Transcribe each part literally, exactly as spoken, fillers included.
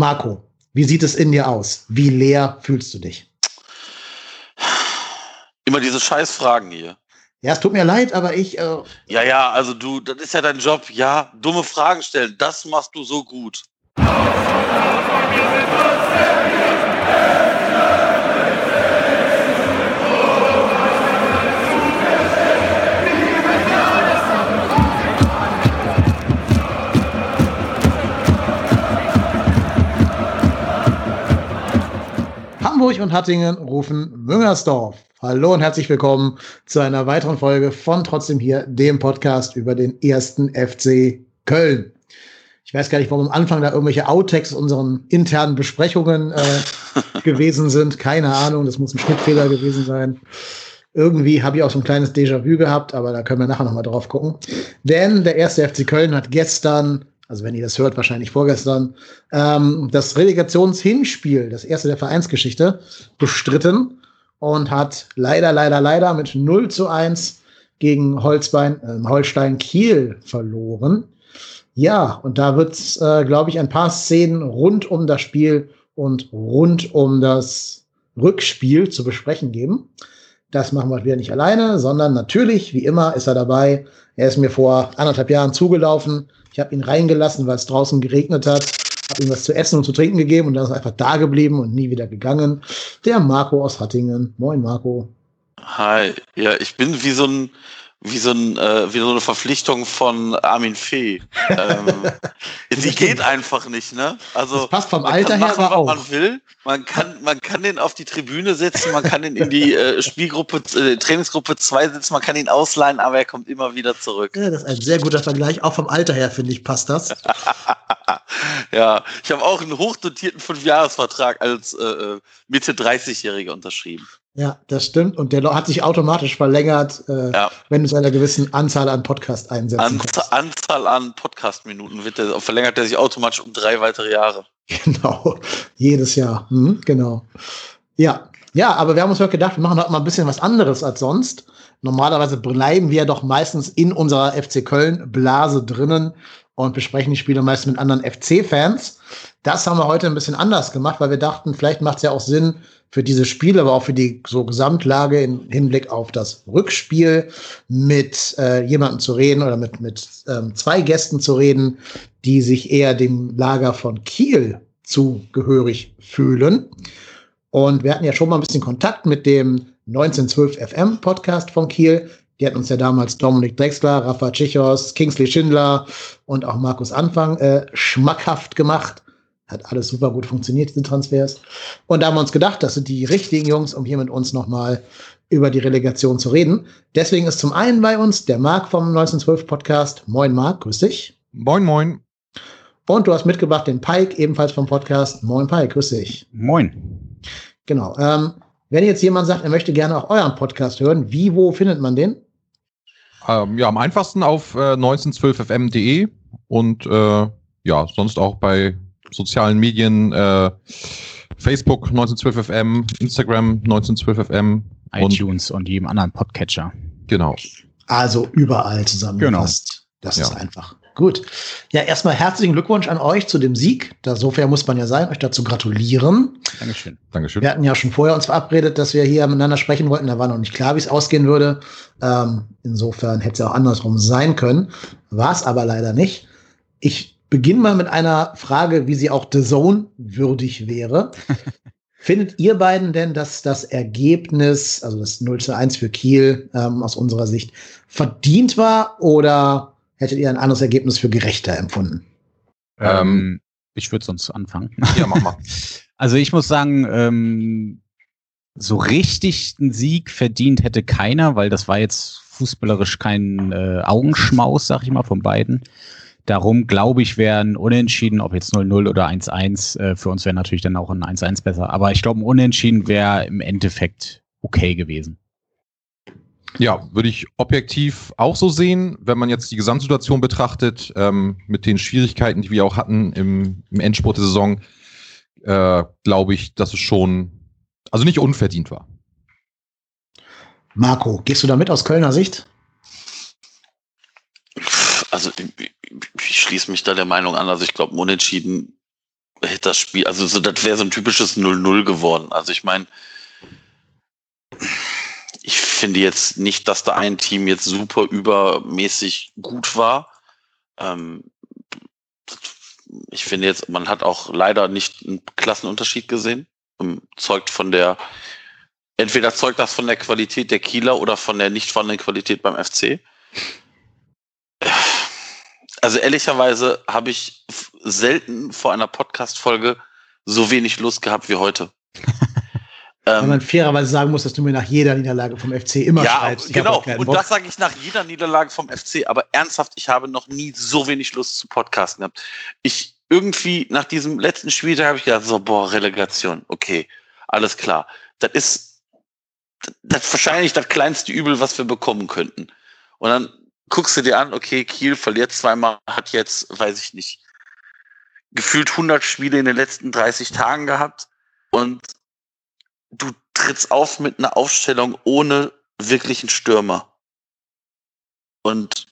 Marco, wie sieht es in dir aus? Wie leer fühlst du dich? Immer diese Scheißfragen hier. Ja, es tut mir leid, aber ich... Äh ja, ja, also du, das ist ja dein Job. Ja, dumme Fragen stellen, das machst du so gut. Hamburg und Hattingen rufen Müngersdorf. Hallo und herzlich willkommen zu einer weiteren Folge von Trotzdem hier, dem Podcast über den ersten F C Köln. Ich weiß gar nicht, warum am Anfang da irgendwelche Outtakes unseren internen Besprechungen äh, gewesen sind. Keine Ahnung, das muss ein Schnittfehler gewesen sein. Irgendwie habe ich auch so ein kleines Déjà-vu gehabt, aber da können wir nachher nochmal drauf gucken. Denn der erste F C Köln hat gestern, also wenn ihr das hört, wahrscheinlich vorgestern, ähm, das Relegationshinspiel, das erste der Vereinsgeschichte, bestritten und hat leider, leider, leider mit null zu eins gegen Holstein, äh, Holstein Kiel verloren. Ja, und da wird es, äh, glaube ich, ein paar Szenen rund um das Spiel und rund um das Rückspiel zu besprechen geben. Das machen wir wieder nicht alleine, sondern natürlich, wie immer, ist er dabei. Er ist mir vor anderthalb Jahren zugelaufen. Ich habe ihn reingelassen, weil es draußen geregnet hat. Habe ihm was zu essen und zu trinken gegeben und dann ist er einfach da geblieben und nie wieder gegangen. Der Marco aus Hattingen. Moin, Marco. Hi. Ja, ich bin wie so ein, wie so ein, äh, wie so eine Verpflichtung von Armin Fee. Ähm, die geht einfach nicht, ne? Also. Das passt vom Alter her aber auch. Man will. Man kann, man kann den auf die Tribüne setzen, man kann den in die äh, Spielgruppe, äh, Trainingsgruppe zwei setzen, man kann ihn ausleihen, aber er kommt immer wieder zurück. Ja, das ist ein sehr guter Vergleich. Auch vom Alter her, finde ich, passt das. Ja, ich habe auch einen hochdotierten Fünfjahresvertrag als äh, Mitte dreißig-Jähriger unterschrieben. Ja, das stimmt. Und der hat sich automatisch verlängert, äh, ja. wenn du es einer gewissen Anzahl an Podcast einsetzt. Anza- Anzahl an Podcast-Minuten wird der, verlängert er sich automatisch um drei weitere Jahre. Genau, jedes Jahr. Hm, genau. Ja. ja, aber wir haben uns heute gedacht, wir machen heute mal ein bisschen was anderes als sonst. Normalerweise bleiben wir doch meistens in unserer F C Köln-Blase drinnen und besprechen die Spiele meist mit anderen F C-Fans. Das haben wir heute ein bisschen anders gemacht, weil wir dachten, vielleicht macht es ja auch Sinn für diese Spiele, aber auch für die so Gesamtlage im Hinblick auf das Rückspiel mit äh, jemandem zu reden oder mit, mit ähm, zwei Gästen zu reden, die sich eher dem Lager von Kiel zugehörig fühlen. Und wir hatten ja schon mal ein bisschen Kontakt mit dem neunzehnhundertzwölf F M Podcast von Kiel. Die hatten uns ja damals Dominik Drexler, Rafael Czichos, Kingsley Schindler und auch Markus Anfang äh, schmackhaft gemacht. Hat alles super gut funktioniert, diese Transfers. Und da haben wir uns gedacht, das sind die richtigen Jungs, um hier mit uns nochmal über die Relegation zu reden. Deswegen ist zum einen bei uns der Marc vom neunzehnhundertzwölf-Podcast. Moin Marc, grüß dich. Moin, moin. Und du hast mitgebracht den Pike, ebenfalls vom Podcast. Moin Pike, grüß dich. Moin. Genau. Ähm, wenn jetzt jemand sagt, er möchte gerne auch euren Podcast hören, wie, wo findet man den? Ähm, ja, am einfachsten auf äh, neunzehnhundertzwölf f m punkt d e und äh, ja, sonst auch bei sozialen Medien, äh, Facebook neunzehnhundertzwölf f m, Instagram neunzehnhundertzwölf f m. iTunes und, und jedem anderen Podcatcher. Genau. Also überall zusammengefasst. Genau. Das ja. ist einfach. Gut. Ja, erstmal herzlichen Glückwunsch an euch zu dem Sieg. Da, so fair muss man ja sein, euch dazu gratulieren. Dankeschön. Dankeschön. Wir hatten ja schon vorher uns verabredet, dass wir hier miteinander sprechen wollten. Da war noch nicht klar, wie es ausgehen würde. Ähm, insofern hätte es ja auch andersrum sein können. War es aber leider nicht. Ich beginnen wir mit einer Frage, wie sie auch D A Z N würdig wäre. Findet ihr beiden denn, dass das Ergebnis, also das null zu eins für Kiel ähm, aus unserer Sicht, verdient war oder hättet ihr ein anderes Ergebnis für gerechter empfunden? Ähm, ich würde sonst anfangen. Ja, mach mal. Also ich muss sagen, ähm, so richtig einen Sieg verdient hätte keiner, weil das war jetzt fußballerisch kein äh, Augenschmaus, sag ich mal, von beiden. Darum, glaube ich, wären Unentschieden, ob jetzt null null oder eins eins, äh, für uns wäre natürlich dann auch ein eins eins besser. Aber ich glaube, ein Unentschieden wäre im Endeffekt okay gewesen. Ja, würde ich objektiv auch so sehen, wenn man jetzt die Gesamtsituation betrachtet, ähm, mit den Schwierigkeiten, die wir auch hatten im, im Endspurt der Saison, äh, glaube ich, dass es schon, also nicht unverdient war. Marco, gehst du da mit aus Kölner Sicht? Also, ich schließe mich da der Meinung an, also ich glaube, ein Unentschieden hätte das Spiel, also so, das wäre so ein typisches null null geworden. Also ich meine, ich finde jetzt nicht, dass da ein Team jetzt super übermäßig gut war. Ähm, ich finde jetzt, man hat auch leider nicht einen Klassenunterschied gesehen. Zeugt von der, entweder zeugt das von der Qualität der Kieler oder von der nicht vorhandenen Qualität beim F C. Also ehrlicherweise habe ich selten vor einer Podcast-Folge so wenig Lust gehabt wie heute. Weil man fairerweise sagen muss, dass du mir nach jeder Niederlage vom F C immer ja, schreibst. Ja, genau. Und Bock. Das sage ich nach jeder Niederlage vom F C. Aber ernsthaft, ich habe noch nie so wenig Lust zu podcasten gehabt. Ich irgendwie nach diesem letzten Spieltag habe ich gedacht, so, boah, Relegation. Okay, alles klar. Das ist, das ist wahrscheinlich das kleinste Übel, was wir bekommen könnten. Und dann guckst du dir an, okay, Kiel verliert zweimal, hat jetzt, weiß ich nicht, gefühlt hundert Spiele in den letzten dreißig Tagen gehabt. Und du trittst auf mit einer Aufstellung ohne wirklichen Stürmer. Und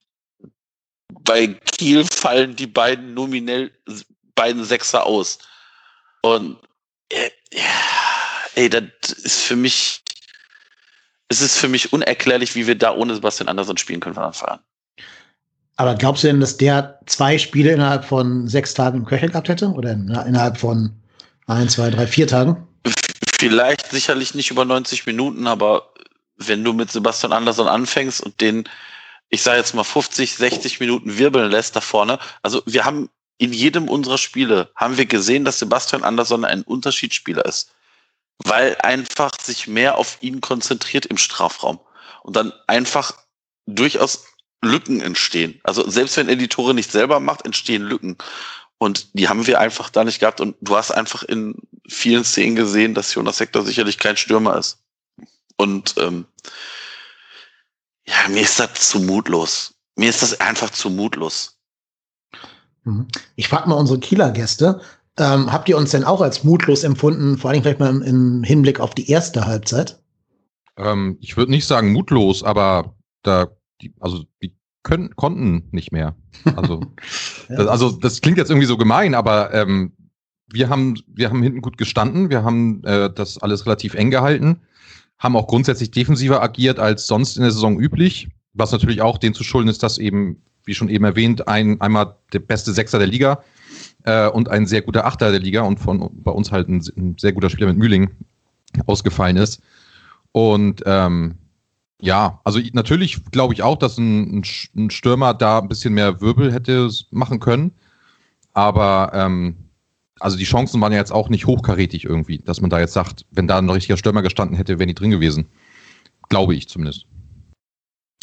bei Kiel fallen die beiden nominell beiden Sechser aus. Und äh, ey, das ist für mich, es ist für mich unerklärlich, wie wir da ohne Sebastian Andersson spielen können von Anfang an. Aber glaubst du denn, dass der zwei Spiele innerhalb von sechs Tagen im Köchel gehabt hätte? Oder innerhalb von ein, zwei, drei, vier Tagen? Vielleicht sicherlich nicht über neunzig Minuten, aber wenn du mit Sebastian Andersson anfängst und den, ich sage jetzt mal fünfzig, sechzig Minuten wirbeln lässt da vorne, also wir haben in jedem unserer Spiele, haben wir gesehen, dass Sebastian Andersson ein Unterschiedsspieler ist, weil einfach sich mehr auf ihn konzentriert im Strafraum und dann einfach durchaus Lücken entstehen. Also selbst wenn er die Tore nicht selber macht, entstehen Lücken. Und die haben wir einfach da nicht gehabt. Und du hast einfach in vielen Szenen gesehen, dass Jonas Hector sicherlich kein Stürmer ist. Und ähm, ja, mir ist das zu mutlos. Mir ist das einfach zu mutlos. Ich frage mal unsere Kieler Gäste. Ähm, habt ihr uns denn auch als mutlos empfunden? Vor allem vielleicht mal im, im Hinblick auf die erste Halbzeit. Ähm, ich würde nicht sagen mutlos, aber da, die, also die Können, konnten nicht mehr. Also, ja. das, also das klingt jetzt irgendwie so gemein, aber ähm, wir haben wir haben hinten gut gestanden, wir haben äh, das alles relativ eng gehalten, haben auch grundsätzlich defensiver agiert als sonst in der Saison üblich, was natürlich auch denen zu schulden ist, dass eben, wie schon eben erwähnt, ein einmal der beste Sechser der Liga äh, und ein sehr guter Achter der Liga und von bei uns halt ein, ein sehr guter Spieler mit Mühling ausgefallen ist. Und ähm, ja, also natürlich glaube ich auch, dass ein, ein Stürmer da ein bisschen mehr Wirbel hätte machen können, aber ähm, also die Chancen waren ja jetzt auch nicht hochkarätig irgendwie, dass man da jetzt sagt, wenn da ein richtiger Stürmer gestanden hätte, wären die drin gewesen, glaube ich zumindest.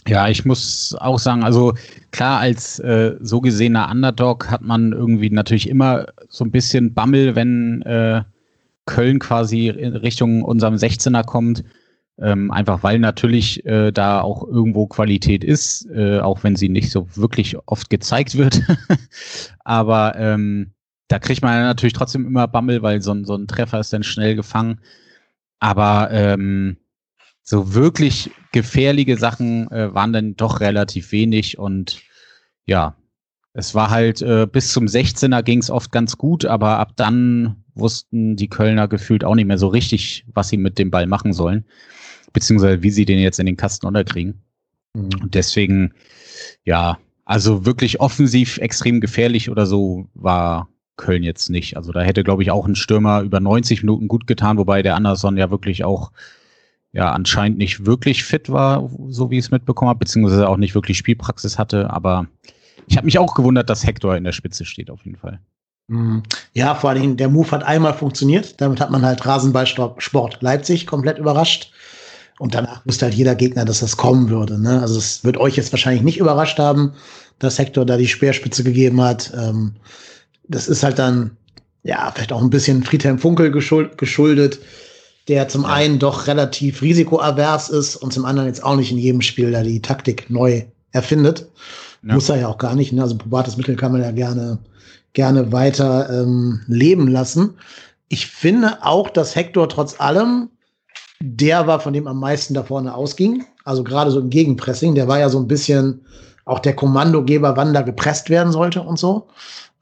Ja, ich muss auch sagen, also klar, als äh, so gesehener Underdog hat man irgendwie natürlich immer so ein bisschen Bammel, wenn äh, Köln quasi in Richtung unserem sechzehner kommt. Ähm, einfach weil natürlich äh, da auch irgendwo Qualität ist, äh, auch wenn sie nicht so wirklich oft gezeigt wird. Aber ähm, da kriegt man natürlich trotzdem immer Bammel, weil so, so ein Treffer ist dann schnell gefangen. Aber ähm, so wirklich gefährliche Sachen äh, waren dann doch relativ wenig. Und ja, es war halt äh, bis zum sechzehner ging es oft ganz gut, aber ab dann wussten die Kölner gefühlt auch nicht mehr so richtig, was sie mit dem Ball machen sollen, beziehungsweise wie sie den jetzt in den Kasten unterkriegen. Mhm. Und deswegen, ja, also wirklich offensiv extrem gefährlich oder so war Köln jetzt nicht. Also da hätte, glaube ich, auch ein Stürmer über neunzig Minuten gut getan, wobei der Andersson ja wirklich auch ja anscheinend nicht wirklich fit war, so wie ich es mitbekommen habe, beziehungsweise auch nicht wirklich Spielpraxis hatte. Aber ich habe mich auch gewundert, dass Hector in der Spitze steht, auf jeden Fall. Ja, vor allem der Move hat einmal funktioniert. Damit hat man halt Rasenballsport Leipzig komplett überrascht. Und danach wusste halt jeder Gegner, dass das kommen würde. Ne? Also es wird euch jetzt wahrscheinlich nicht überrascht haben, dass Hector da die Speerspitze gegeben hat. Ähm, das ist halt dann, ja, vielleicht auch ein bisschen Friedhelm Funkel geschuldet, der zum einen doch relativ risikoavers ist und zum anderen jetzt auch nicht in jedem Spiel da die Taktik neu erfindet. Ja. Muss er ja auch gar nicht. Ne? Also ein probates Mittel kann man ja gerne gerne weiter ähm, leben lassen. Ich finde auch, dass Hector trotz allem der war, von dem am meisten da vorne ausging. Also gerade so im Gegenpressing. Der war ja so ein bisschen auch der Kommandogeber, wann da gepresst werden sollte und so.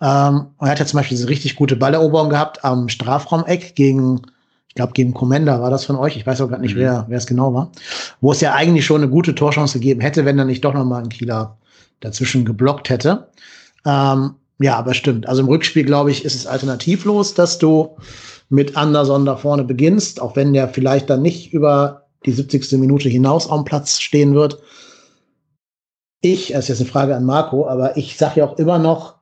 Ähm, er hat ja zum Beispiel diese richtig gute Balleroberung gehabt am Strafraumeck gegen, ich glaube, gegen Comenda war das von euch. Ich weiß auch gerade nicht, mhm. wer wer es genau war. Wo es ja eigentlich schon eine gute Torchance gegeben hätte, wenn er nicht doch nochmal einen Kieler dazwischen geblockt hätte. Ähm, ja, aber stimmt. Also im Rückspiel, glaube ich, ist es alternativlos, dass du mit Andersson da vorne beginnst, auch wenn der vielleicht dann nicht über die siebzigste Minute hinaus am Platz stehen wird. Ich, das ist jetzt eine Frage an Marco, aber ich sage ja auch immer noch,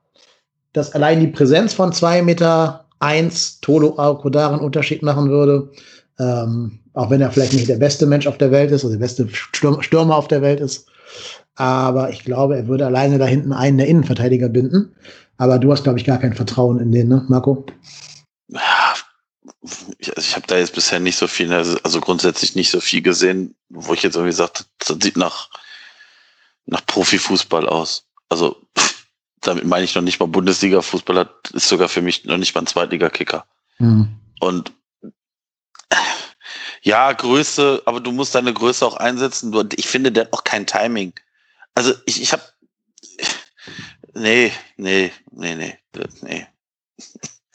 dass allein die Präsenz von zwei Meter eins Tolo Akodar einen Unterschied machen würde. Ähm, auch wenn er vielleicht nicht der beste Mensch auf der Welt ist oder der beste Stürmer auf der Welt ist. Aber ich glaube, er würde alleine da hinten einen der Innenverteidiger binden. Aber du hast, glaube ich, gar kein Vertrauen in den, ne, Marco? Ich, ich habe da jetzt bisher nicht so viel, also grundsätzlich nicht so viel gesehen, wo ich jetzt irgendwie sage, das sieht nach, nach Profifußball aus. Also, damit meine ich noch nicht mal Bundesliga-Fußballer, ist sogar für mich noch nicht mal ein Zweitliga-Kicker. Mhm. Und ja, Größe, aber du musst deine Größe auch einsetzen. Ich finde, der hat auch kein Timing. Also ich, ich habe nee, nee, nee, nee, nee.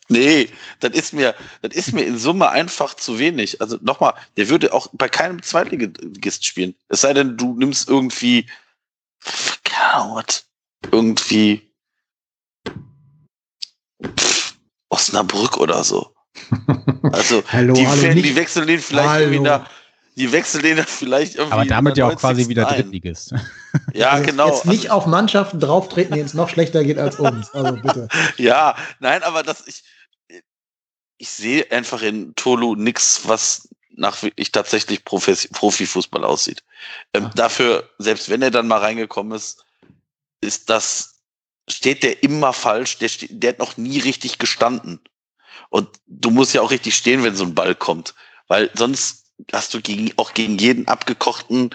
Nee, das ist mir, das ist mir in Summe einfach zu wenig. Also nochmal, der würde auch bei keinem Zweitligist spielen. Es sei denn, du nimmst irgendwie Gott, irgendwie pff, Osnabrück oder so. Also hallo, die, hallo, Fan, die wechseln den vielleicht hallo. irgendwie da, die wechseln den vielleicht irgendwie. Aber damit ja auch quasi wieder Drittligist. Ja, also genau. Jetzt nicht also, auf Mannschaften drauftreten, denen es noch schlechter geht als uns. Also bitte. Ja, nein, aber das ich ich sehe einfach in Tolu nichts, was nach wirklich tatsächlich Profis, Profifußball aussieht. Ähm, dafür, selbst wenn er dann mal reingekommen ist, ist das, steht der immer falsch, der, der hat noch nie richtig gestanden. Und du musst ja auch richtig stehen, wenn so ein Ball kommt. Weil sonst hast du gegen, auch gegen jeden abgekochten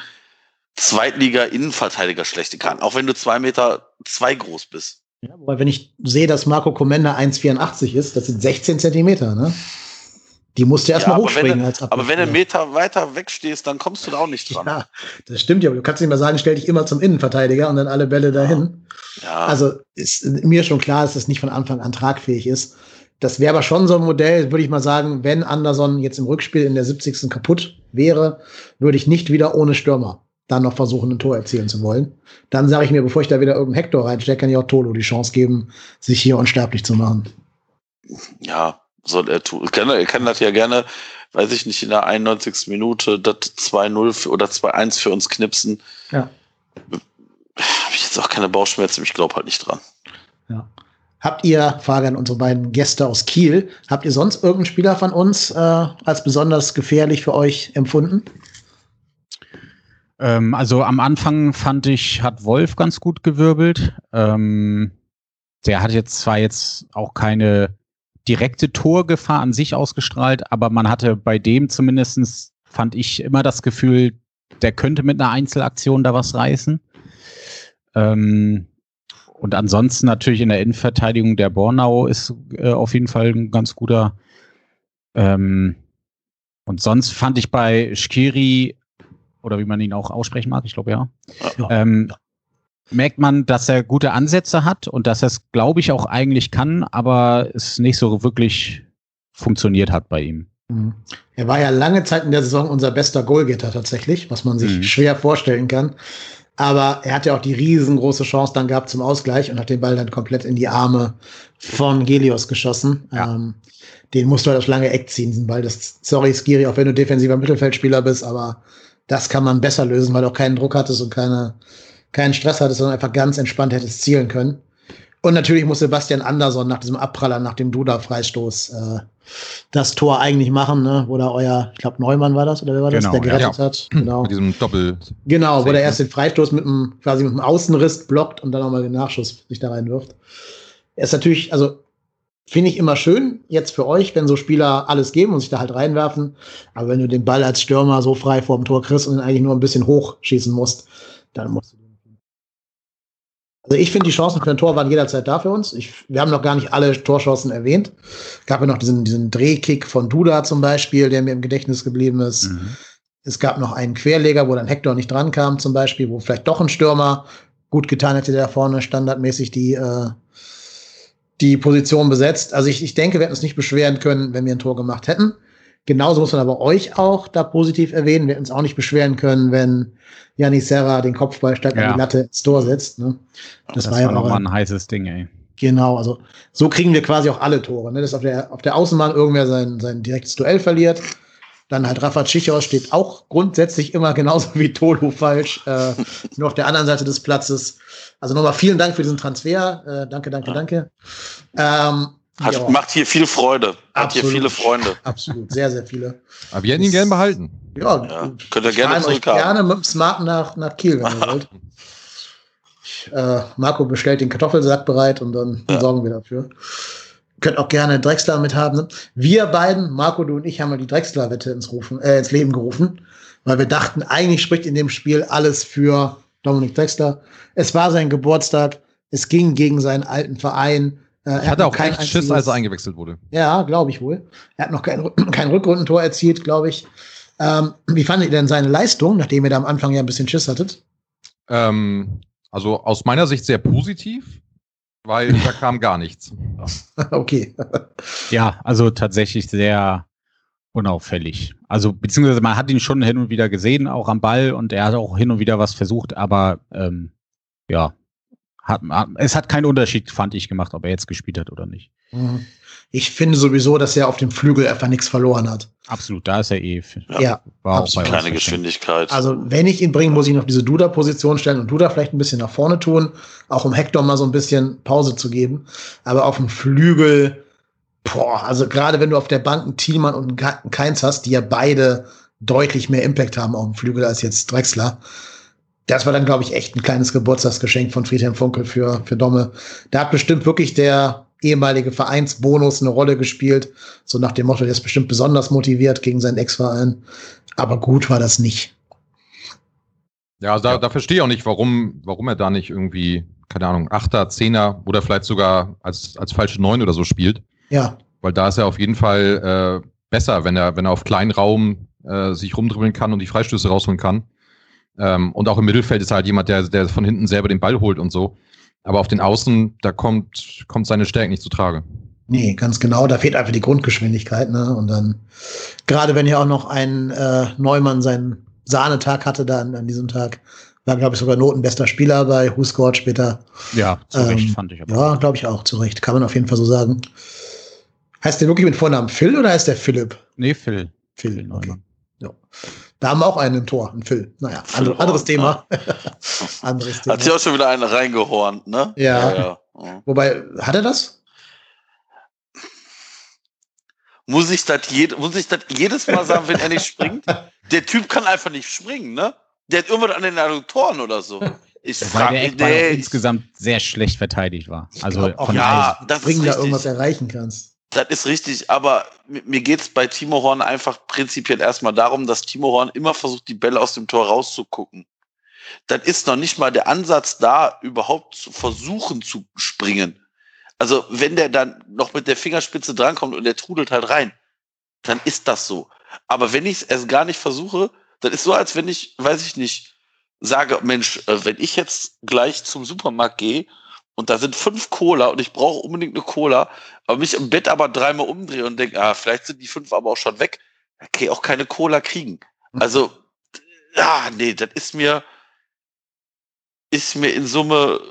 Zweitliga-Innenverteidiger schlechte Karten. Auch wenn du zwei Meter zwei groß bist. Ja, wobei, wenn ich sehe, dass Marco Comenda eins Komma vierundachtzig ist, das sind sechzehn Zentimeter, ne? Die musste erstmal ja, hochspringen. Wenn, als aber wenn du einen Meter weiter wegstehst, dann kommst du da auch nicht dran. Ja, das stimmt ja. Aber du kannst nicht mal sagen, stell dich immer zum Innenverteidiger und dann alle Bälle dahin. Ja. Also ist mir schon klar, dass das nicht von Anfang an tragfähig ist. Das wäre aber schon so ein Modell, würde ich mal sagen, wenn Andersson jetzt im Rückspiel in der siebzigsten kaputt wäre, würde ich nicht wieder ohne Stürmer dann noch versuchen, ein Tor erzielen zu wollen. Dann sage ich mir, bevor ich da wieder irgendeinen Hector reinstecke, kann ich auch Tolo die Chance geben, sich hier unsterblich zu machen. Ja. Soll er tun. Er kann das ja gerne, weiß ich nicht, in der einundneunzigsten Minute das zwei null oder zwei eins für uns knipsen. Ja. Habe ich jetzt auch keine Bauchschmerzen, ich glaube halt nicht dran. Ja. Habt ihr, Frage an unsere beiden Gäste aus Kiel, habt ihr sonst irgendeinen Spieler von uns äh, als besonders gefährlich für euch empfunden? Ähm, also am Anfang fand ich, hat Wolf ganz gut gewirbelt. Ähm, der hat jetzt zwar jetzt auch keine direkte Torgefahr an sich ausgestrahlt, aber man hatte bei dem zumindest, fand ich, immer das Gefühl, der könnte mit einer Einzelaktion da was reißen. Ähm, und ansonsten natürlich in der Innenverteidigung der Bornau ist äh, auf jeden Fall ein ganz guter. Ähm, und sonst fand ich bei Skiri, oder wie man ihn auch aussprechen mag, ich glaube ja, ja. Ähm, merkt man, dass er gute Ansätze hat und dass er es, glaube ich, auch eigentlich kann, aber es nicht so wirklich funktioniert hat bei ihm. Mhm. Er war ja lange Zeit in der Saison unser bester Goalgetter tatsächlich, was man sich mhm. schwer vorstellen kann. Aber er hat ja auch die riesengroße Chance dann gehabt zum Ausgleich und hat den Ball dann komplett in die Arme von Gelios geschossen. Ja. Ähm, den musst du halt das lange Eck ziehen, diesen Ball. Das, sorry, Skiri, auch wenn du defensiver Mittelfeldspieler bist, aber das kann man besser lösen, weil du auch keinen Druck hattest und keine keinen Stress hattest, sondern einfach ganz entspannt hättest zielen können. Und natürlich muss Sebastian Andersson nach diesem Abpraller, nach dem Duda-Freistoß äh, das Tor eigentlich machen, ne? Wo da euer, ich glaube Neumann war das, oder wer war das, genau, der gerettet ja, ja. hat? Genau, mit diesem Doppel. Genau, wo der erst den Freistoß mit dem, quasi mit dem Außenriss blockt und dann nochmal den Nachschuss sich da reinwirft. Er ist natürlich, also finde ich immer schön, jetzt für euch, wenn so Spieler alles geben und sich da halt reinwerfen. Aber wenn du den Ball als Stürmer so frei vorm Tor kriegst und ihn eigentlich nur ein bisschen hoch schießen musst, dann musst du. Also ich finde, die Chancen für ein Tor waren jederzeit da für uns. Ich, wir haben noch gar nicht alle Torchancen erwähnt. Es gab ja noch diesen, diesen Drehkick von Duda zum Beispiel, der mir im Gedächtnis geblieben ist. Mhm. Es gab noch einen Querleger, wo dann Hector nicht dran kam zum Beispiel, wo vielleicht doch ein Stürmer gut getan hätte, der da vorne standardmäßig die, äh, die Position besetzt. Also ich, ich denke, wir hätten uns nicht beschweren können, wenn wir ein Tor gemacht hätten. Genauso muss man aber euch auch da positiv erwähnen. Wir hätten uns auch nicht beschweren können, wenn Yannick Serra den Kopfball statt ja. an die Latte ins Tor setzt. Ne? Das, das war ja nochmal ein heißes Ding, ey. Genau, also so kriegen wir quasi auch alle Tore. Ne? Dass auf der, auf der Außenbahn irgendwer sein, sein direktes Duell verliert. Dann halt Rafael Czichos steht auch grundsätzlich immer genauso wie Tolo falsch, äh, nur auf der anderen Seite des Platzes. Also nochmal vielen Dank für diesen Transfer. Äh, danke, danke, ja. danke. Ähm, Hat, ja. Macht hier viel Freude. Absolut. Hat hier viele Freunde. Absolut, sehr, sehr viele. Aber wir hätten ihn gern behalten. Ja, ja. Könnt ihr gerne zurückhaben. Ich gerne mit dem Smarten nach, nach Kiel, wenn ihr wollt. Äh, Marco bestellt den Kartoffelsack bereit und dann ja. sorgen wir dafür. Könnt auch gerne Drexler mithaben. Wir beiden, Marco, du und ich, haben mal die Drexler-Wette ins, Rufen, äh, ins Leben gerufen, weil wir dachten, eigentlich spricht in dem Spiel alles für Dominik Drexler. Es war sein Geburtstag, es ging gegen seinen alten Verein. Er hatte hat auch keinen Schiss, als er eingewechselt wurde. Ja, glaube ich wohl. Er hat noch kein, kein Rückrundentor erzielt, glaube ich. Ähm, wie fandet ihr denn seine Leistung, nachdem ihr da am Anfang ja ein bisschen Schiss hattet? Ähm, also aus meiner Sicht sehr positiv. Weil da kam gar nichts. Okay. Ja, also tatsächlich sehr unauffällig. Also beziehungsweise man hat ihn schon hin und wieder gesehen, auch am Ball. Und er hat auch hin und wieder was versucht. Aber ähm, ja, hat, es hat keinen Unterschied, fand ich, gemacht, ob er jetzt gespielt hat oder nicht. Ich finde sowieso, dass er auf dem Flügel einfach nichts verloren hat. Absolut, da ist er eh. Ja, war auch bei uns keine Geschwindigkeit. Also wenn ich ihn bringe, muss ich ihn auf diese Duda-Position stellen und Duda vielleicht ein bisschen nach vorne tun, auch um Hector mal so ein bisschen Pause zu geben. Aber auf dem Flügel, boah, also gerade wenn du auf der Bank einen Thielmann und einen Kainz hast, die ja beide deutlich mehr Impact haben auf dem Flügel als jetzt Drexler. Das war dann, glaube ich, echt ein kleines Geburtstagsgeschenk von Friedhelm Funkel für, für Domme. Da hat bestimmt wirklich der ehemalige Vereinsbonus eine Rolle gespielt. So nach dem Motto, der ist bestimmt besonders motiviert gegen seinen Ex-Verein. Aber gut war das nicht. Ja, also da, da verstehe ich auch nicht, warum, warum er da nicht irgendwie, keine Ahnung, Achter, Zehner oder vielleicht sogar als, als falsche Neun oder so spielt. Ja. Weil da ist er auf jeden Fall äh, besser, wenn er, wenn er auf kleinen Raum äh, sich rumdribbeln kann und die Freistöße rausholen kann. Ähm, und auch im Mittelfeld ist er halt jemand, der, der von hinten selber den Ball holt und so. Aber auf den Außen, da kommt, kommt seine Stärke nicht zu Trage. Nee, ganz genau. Da fehlt einfach die Grundgeschwindigkeit. Ne? Und dann, gerade wenn ja auch noch ein äh, Neumann seinen Sahnetag hatte, da an, an diesem Tag, war, glaube ich, sogar notenbester Spieler bei Who Scored später. Ja, zu Recht, ähm, fand ich aber. Ja, glaube ich auch, zu Recht. Kann man auf jeden Fall so sagen. Heißt der wirklich mit Vornamen Phil oder heißt der Philipp? Nee, Phil. Phil, Phil okay. Ja. Da haben wir auch einen im Tor, einen Phil. Naja, anderes, anderes Thema. anderes Thema. Hat sich auch schon wieder einen reingehornt, ne? Ja. Ja, ja. Wobei, hat er das? Muss ich das je, jedes Mal sagen, wenn er nicht springt? Der Typ kann einfach nicht springen, ne? Der hat irgendwann an den Adduktoren oder so. Ich frage mich, der nee, insgesamt sehr schlecht verteidigt war. Also von ja, dass du da irgendwas erreichen kannst. Das ist richtig, aber mir geht's bei Timo Horn einfach prinzipiell erstmal darum, dass Timo Horn immer versucht, die Bälle aus dem Tor rauszugucken. Das ist noch nicht mal der Ansatz da, überhaupt zu versuchen zu springen. Also wenn der dann noch mit der Fingerspitze drankommt und der trudelt halt rein, dann ist das so. Aber wenn ich es gar nicht versuche, dann ist so, als wenn ich, weiß ich nicht, sage, Mensch, wenn ich jetzt gleich zum Supermarkt gehe, und da sind fünf Cola und ich brauche unbedingt eine Cola, aber mich im Bett aber dreimal umdrehe und denke, ah, vielleicht sind die fünf aber auch schon weg, da kann ich auch keine Cola kriegen. Also, ah, nee, das ist mir, ist mir in Summe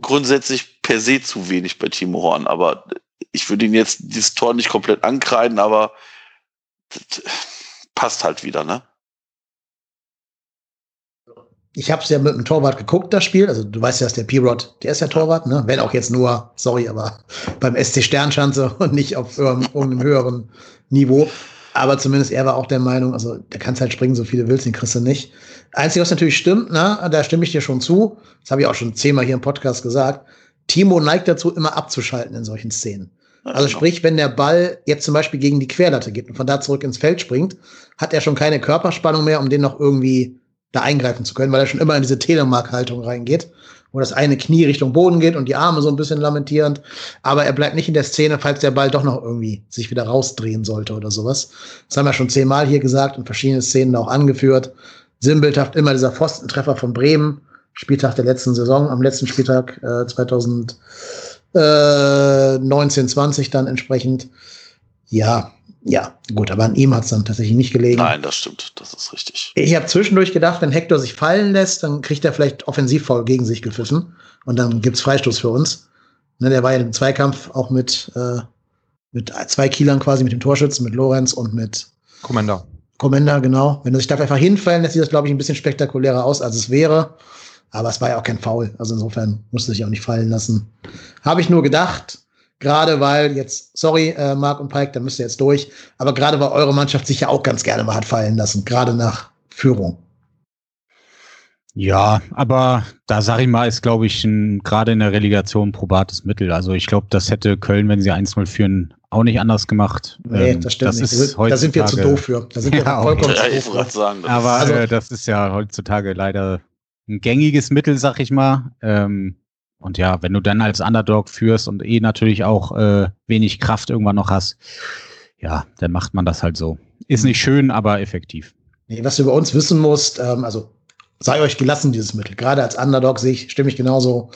grundsätzlich per se zu wenig bei Timo Horn, aber ich würde ihn jetzt dieses Tor nicht komplett ankreiden, aber das passt halt wieder, ne? Ich habe es ja mit dem Torwart geguckt, das Spiel. Also du weißt ja, dass der Pirot, der ist ja Torwart, ne? Wenn auch jetzt nur, sorry, aber beim S C Sternschanze und nicht auf irgendeinem höheren Niveau. Aber zumindest er war auch der Meinung, also der kann's halt springen, so viele willst, den kriegst du nicht. Einzige, was natürlich stimmt, ne? Da stimme ich dir schon zu. Das habe ich auch schon zehnmal hier im Podcast gesagt. Timo neigt dazu, immer abzuschalten in solchen Szenen. Also sprich, wenn der Ball jetzt zum Beispiel gegen die Querlatte geht und von da zurück ins Feld springt, hat er schon keine Körperspannung mehr, um den noch irgendwie da eingreifen zu können, weil er schon immer in diese Telemark-Haltung reingeht, wo das eine Knie Richtung Boden geht und die Arme so ein bisschen lamentierend. Aber er bleibt nicht in der Szene, falls der Ball doch noch irgendwie sich wieder rausdrehen sollte oder sowas. Das haben wir schon zehnmal hier gesagt und verschiedene Szenen auch angeführt. Sinnbildhaft immer dieser Pfostentreffer von Bremen, Spieltag der letzten Saison, am letzten Spieltag äh, 2000, äh, neunzehn zwanzig dann entsprechend. Ja, ja, gut, aber an ihm hat es dann tatsächlich nicht gelegen. Nein, das stimmt, das ist richtig. Ich habe zwischendurch gedacht, wenn Hector sich fallen lässt, dann kriegt er vielleicht Offensivfoul gegen sich gepfiffen und dann gibt's Freistoß für uns. Ne, der war ja im Zweikampf auch mit, äh, mit zwei Kielern quasi, mit dem Torschützen, mit Lorenz und mit Comenda. Comenda, genau. Wenn er sich da einfach hinfallen lässt, sieht das, glaube ich, ein bisschen spektakulärer aus, als es wäre. Aber es war ja auch kein Foul. Also insofern musste sich auch nicht fallen lassen. Habe ich nur gedacht, gerade weil jetzt, sorry, äh, Marc und Pike, da müsst ihr jetzt durch, aber gerade weil eure Mannschaft sich ja auch ganz gerne mal hat fallen lassen, gerade nach Führung. Ja, aber da sag ich mal, ist, glaube ich, gerade in der Relegation ein probates Mittel. Also ich glaube, das hätte Köln, wenn sie eins null führen, auch nicht anders gemacht. Nee, ähm, das stimmt das nicht. Ist da sind wir zu doof für. Da sind wir ja, vollkommen okay. zu doof für. Aber also, äh, das ist ja heutzutage leider ein gängiges Mittel, sag ich mal. Ähm, und ja, wenn du dann als Underdog führst und eh natürlich auch äh, wenig Kraft irgendwann noch hast, ja, dann macht man das halt so. Ist nicht schön, aber effektiv. Nee, was du über uns wissen musst, ähm, also sei euch gelassen, dieses Mittel. Gerade als Underdog sehe ich, stimme ich genauso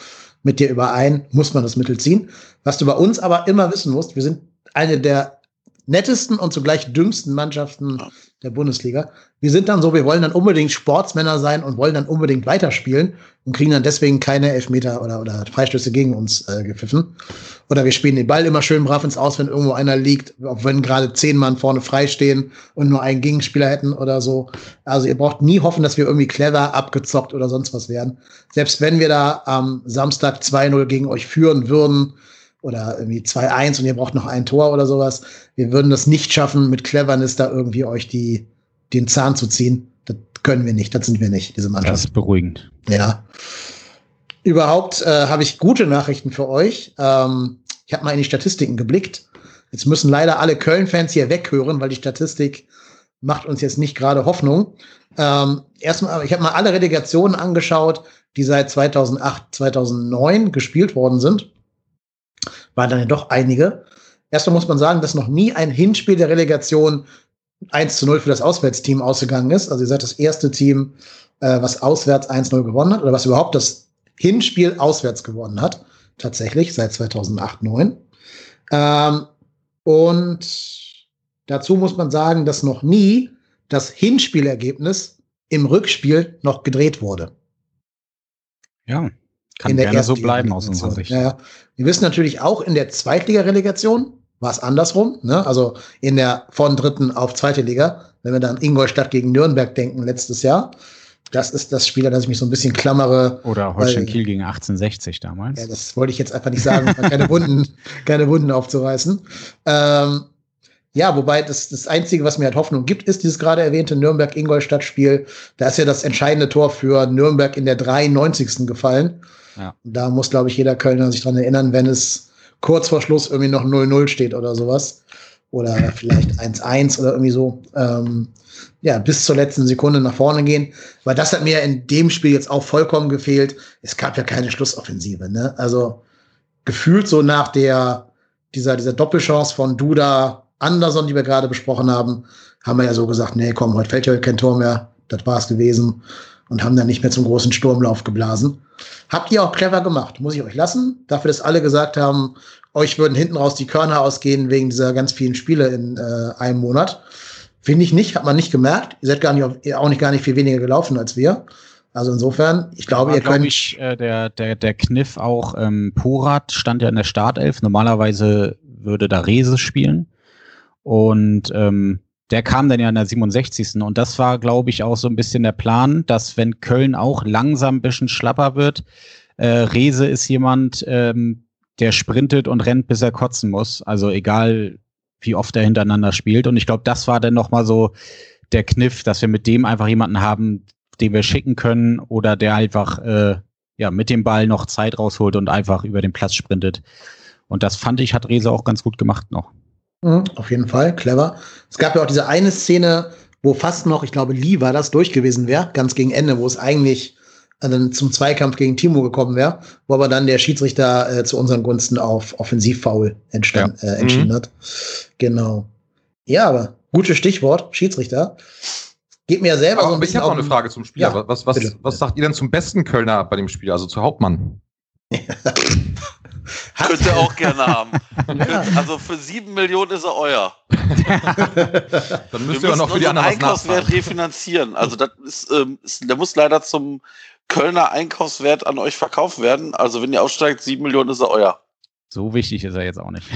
mit dir überein, muss man das Mittel ziehen. Was du bei uns aber immer wissen musst, wir sind eine der nettesten und zugleich dümmsten Mannschaften der Bundesliga. Wir sind dann so, wir wollen dann unbedingt Sportsmänner sein und wollen dann unbedingt weiterspielen und kriegen dann deswegen keine Elfmeter oder, oder Freistöße gegen uns äh, gepfiffen. Oder wir spielen den Ball immer schön brav ins Aus, wenn irgendwo einer liegt, auch wenn gerade zehn Mann vorne frei stehen und nur einen Gegenspieler hätten oder so. Also ihr braucht nie hoffen, dass wir irgendwie clever, abgezockt oder sonst was werden. Selbst wenn wir da am Samstag zwei null gegen euch führen würden, oder irgendwie zwei eins und ihr braucht noch ein Tor oder sowas. Wir würden das nicht schaffen, mit Cleverness da irgendwie euch die, den Zahn zu ziehen. Das können wir nicht, das sind wir nicht, diese Mannschaft. Das ist beruhigend. Ja. Überhaupt äh, habe ich gute Nachrichten für euch. Ähm, ich habe mal in die Statistiken geblickt. Jetzt müssen leider alle Köln-Fans hier weghören, weil die Statistik macht uns jetzt nicht gerade Hoffnung. Ähm, erstmal, ich habe mal alle Relegationen angeschaut, die seit zweitausendacht, zweitausendneun gespielt worden sind. Waren dann ja doch einige. Erstmal muss man sagen, dass noch nie ein Hinspiel der Relegation eins zu null für das Auswärtsteam ausgegangen ist. Also ihr seid das erste Team, äh, was auswärts eins null gewonnen hat oder was überhaupt das Hinspiel auswärts gewonnen hat. Tatsächlich seit zweitausendacht, zweitausendneun. Ähm, und dazu muss man sagen, dass noch nie das Hinspielergebnis im Rückspiel noch gedreht wurde. Ja. Kann gerne so bleiben aus unserer Sicht. Ja, ja. Wir wissen natürlich auch, in der Zweitliga-Relegation war es andersrum, ne? Also in der von dritten auf zweite Liga, wenn wir dann Ingolstadt gegen Nürnberg denken letztes Jahr. Das ist das Spiel, an das ich mich so ein bisschen klammere. Oder Holstein Kiel gegen achtzehnhundertsechzig damals. Ja, das wollte ich jetzt einfach nicht sagen, keine Wunden, keine Wunden aufzureißen. Ähm, Ja, wobei das, das Einzige, was mir halt Hoffnung gibt, ist dieses gerade erwähnte Nürnberg-Ingolstadt-Spiel. Da ist ja das entscheidende Tor für Nürnberg in der dreiundneunzigsten gefallen. Ja. Da muss, glaube ich, jeder Kölner sich dran erinnern, wenn es kurz vor Schluss irgendwie noch null null steht oder sowas. Oder vielleicht eins eins oder irgendwie so. Ähm, ja, bis zur letzten Sekunde nach vorne gehen. Weil das hat mir in dem Spiel jetzt auch vollkommen gefehlt. Es gab ja keine Schlussoffensive, ne? Also gefühlt so nach der dieser, dieser Doppelchance von Duda Andersson, die wir gerade besprochen haben, haben wir ja so gesagt, nee, komm, heute fällt ja kein Tor mehr, das war's gewesen und haben dann nicht mehr zum großen Sturmlauf geblasen. Habt ihr auch clever gemacht, muss ich euch lassen. Dafür, dass alle gesagt haben, euch würden hinten raus die Körner ausgehen wegen dieser ganz vielen Spiele in äh, einem Monat. Finde ich nicht, hat man nicht gemerkt. Ihr seid gar nicht, ihr auch nicht gar nicht viel weniger gelaufen als wir. Also insofern, ich glaube, ihr könnt... Ich, äh, der, der, der Kniff auch, ähm, Porat stand ja in der Startelf. Normalerweise würde da Reese spielen. Und ähm, der kam dann ja in der siebenundsechzigsten Und das war, glaube ich, auch so ein bisschen der Plan, dass wenn Köln auch langsam ein bisschen schlapper wird, äh, Reese ist jemand, ähm, der sprintet und rennt, bis er kotzen muss. Also egal, wie oft er hintereinander spielt. Und ich glaube, das war dann nochmal so der Kniff, dass wir mit dem einfach jemanden haben, den wir schicken können oder der einfach äh, ja mit dem Ball noch Zeit rausholt und einfach über den Platz sprintet. Und das, fand ich, hat Reese auch ganz gut gemacht noch. Mhm, auf jeden Fall, clever. Es gab ja auch diese eine Szene, wo fast noch, ich glaube, Lee war das, durch gewesen wäre, ganz gegen Ende, wo es eigentlich dann zum Zweikampf gegen Timo gekommen wäre, wo aber dann der Schiedsrichter äh, zu unseren Gunsten auf Offensivfoul entstand, ja. äh, entschieden mhm. hat. Genau. Ja, aber gutes Stichwort, Schiedsrichter. Geht mir ja selber aber so ein bisschen. Ich habe noch eine Frage zum Spieler. Ja, was was, was sagt ihr denn zum besten Kölner bei dem Spiel, also zu Hauptmann? Könnt ihr auch gerne haben. Ja. Also für sieben Millionen ist er euer. Dann müsst ihr auch noch für die anderen Einkaufswert refinanzieren. Also das ist, ähm, ist, der muss leider zum Kölner Einkaufswert an euch verkauft werden. Also wenn ihr aufsteigt, sieben Millionen ist er euer. So wichtig ist er jetzt auch nicht.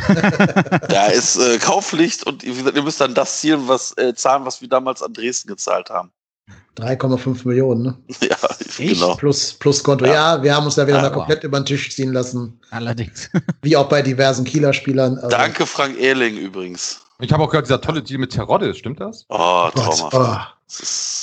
Da ist äh, Kaufpflicht und wie gesagt, ihr müsst dann das zahlen, was, äh, zahlen, was wir damals an Dresden gezahlt haben. drei Komma fünf Millionen, ne? Ja, genau. Plus, plus Konto. Ja. ja, wir haben uns da wieder ah, mal komplett wow. über den Tisch ziehen lassen. Allerdings. Wie auch bei diversen Kieler Spielern. Also danke, Frank Ehrling übrigens. Ich habe auch gehört, dieser tolle Deal mit Terodde, stimmt das? Oh, traumhaft. Oh.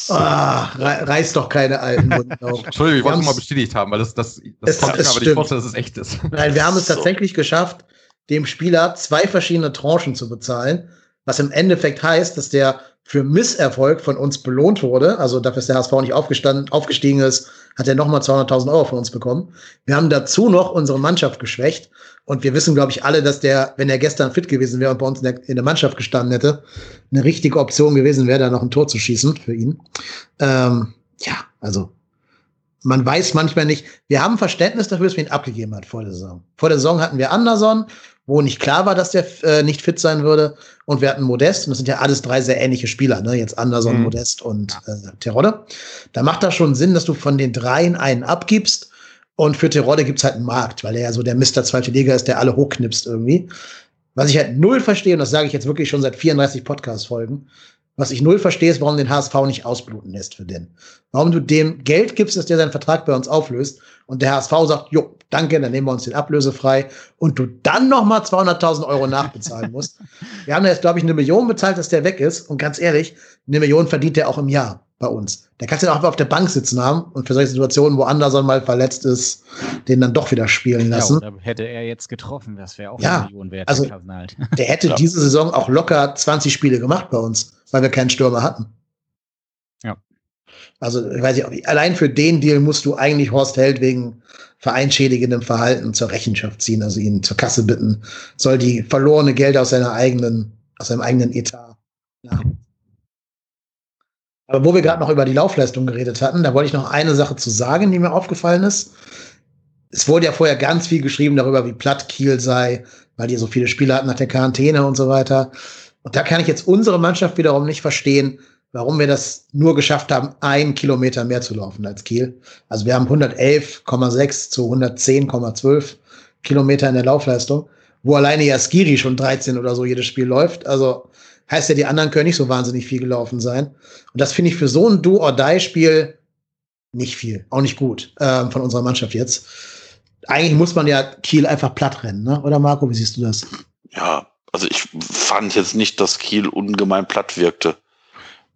Oh, reiß doch keine alten Wunden auf. Entschuldigung, ich wollte es mal bestätigt haben, weil das, das, das es, konnte ich aber nicht vorstellen, dass es echt ist. Nein, wir haben es so. tatsächlich geschafft, dem Spieler zwei verschiedene Tranchen zu bezahlen, was im Endeffekt heißt, dass der für Misserfolg von uns belohnt wurde, also dafür, dass der H S V nicht aufgestanden, aufgestiegen ist, hat er nochmal zweihunderttausend Euro von uns bekommen. Wir haben dazu noch unsere Mannschaft geschwächt und wir wissen, glaube ich, alle, dass der, wenn er gestern fit gewesen wäre und bei uns in der, in der Mannschaft gestanden hätte, eine richtige Option gewesen wäre, da noch ein Tor zu schießen für ihn. Ähm, ja, also man weiß manchmal nicht, wir haben Verständnis dafür, dass wir ihn abgegeben hat vor der Saison. Vor der Saison hatten wir Andersson, wo nicht klar war, dass der äh, nicht fit sein würde. Und wir hatten Modest. Und das sind ja alles drei sehr ähnliche Spieler. Ne? Jetzt Andersson, mhm. Modest und äh, Terodde. Da macht das schon Sinn, dass du von den dreien einen abgibst. Und für Terodde gibt's halt einen Markt, weil er ja so der Mister Zweite Liga ist, der alle hochknipst irgendwie. Was ich halt null verstehe, und das sage ich jetzt wirklich schon seit vierunddreißig Podcast-Folgen, was ich null verstehe, ist, warum den H S V nicht ausbluten lässt für den. Warum du dem Geld gibst, dass der seinen Vertrag bei uns auflöst und der H S V sagt, jo, danke, dann nehmen wir uns den ablösefrei und du dann noch mal zweihunderttausend Euro nachbezahlen musst. Wir haben jetzt, glaube ich, eine Million bezahlt, dass der weg ist. Und ganz ehrlich, eine Million verdient der auch im Jahr bei uns. Der kannst du auch auf der Bank sitzen haben und für solche Situationen, wo Andersson mal verletzt ist, den dann doch wieder spielen lassen. Ja, hätte er jetzt getroffen, das wäre auch ja, eine Million wert. Also, der hätte diese Saison auch locker zwanzig Spiele gemacht bei uns, weil wir keinen Stürmer hatten. Ja. Also, ich weiß nicht, allein für den Deal musst du eigentlich Horst Heldt wegen vereinschädigendem Verhalten zur Rechenschaft ziehen, also ihn zur Kasse bitten, soll die verlorene Gelder aus seiner eigenen, aus seinem eigenen Etat nachholen. Aber wo wir gerade noch über die Laufleistung geredet hatten, da wollte ich noch eine Sache zu sagen, die mir aufgefallen ist. Es wurde ja vorher ganz viel geschrieben darüber, wie platt Kiel sei, weil die so viele Spieler hatten nach der Quarantäne und so weiter. Und da kann ich jetzt unsere Mannschaft wiederum nicht verstehen, warum wir das nur geschafft haben, einen Kilometer mehr zu laufen als Kiel. Also wir haben hundertelf Komma sechs zu hundertzehn Komma zwölf Kilometer in der Laufleistung, wo alleine ja Skiri schon dreizehn oder so jedes Spiel läuft. Also heißt ja, die anderen können nicht so wahnsinnig viel gelaufen sein. Und das finde ich für so ein Do-or-Die-Spiel nicht viel, auch nicht gut äh, von unserer Mannschaft jetzt. Eigentlich muss man ja Kiel einfach platt rennen, ne? Oder Marco, wie siehst du das? Ja, also ich fand jetzt nicht, dass Kiel ungemein platt wirkte.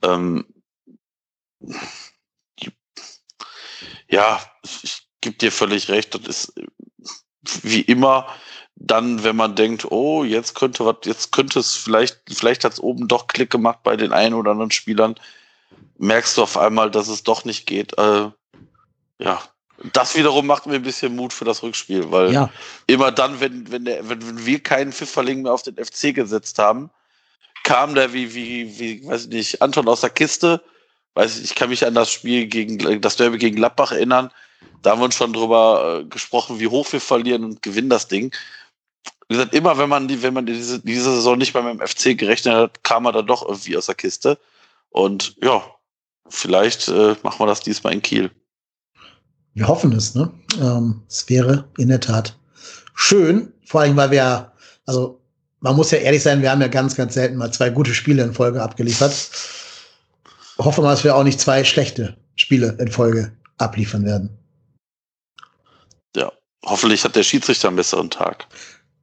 Ähm, ja, ich gebe dir völlig recht, das ist wie immer dann, wenn man denkt, oh, jetzt könnte was, jetzt könnte es vielleicht, vielleicht hat es oben doch Klick gemacht bei den einen oder anderen Spielern, merkst du auf einmal, dass es doch nicht geht. Äh, ja, das wiederum macht mir ein bisschen Mut für das Rückspiel, weil ja. immer dann, wenn, wenn, der, wenn, wenn wir keinen Pfifferling mehr auf den F C gesetzt haben, kam der wie, wie, wie, weiß ich nicht, Anton aus der Kiste. Weiß ich, ich kann mich an das Spiel gegen, das Derby gegen Gladbach erinnern. Da haben wir uns schon drüber äh, gesprochen, wie hoch wir verlieren und gewinnen das Ding. Wie gesagt, immer wenn man die, wenn man diese, diese Saison nicht mal mit dem F C gerechnet hat, kam er dann doch irgendwie aus der Kiste. Und ja, vielleicht äh, machen wir das diesmal in Kiel. Wir hoffen es, ne? Ähm, es wäre in der Tat schön, vor allem, weil wir, also, man muss ja ehrlich sein, wir haben ja ganz, ganz selten mal zwei gute Spiele in Folge abgeliefert. Hoffen wir, dass wir auch nicht zwei schlechte Spiele in Folge abliefern werden. Ja, hoffentlich hat der Schiedsrichter einen besseren Tag.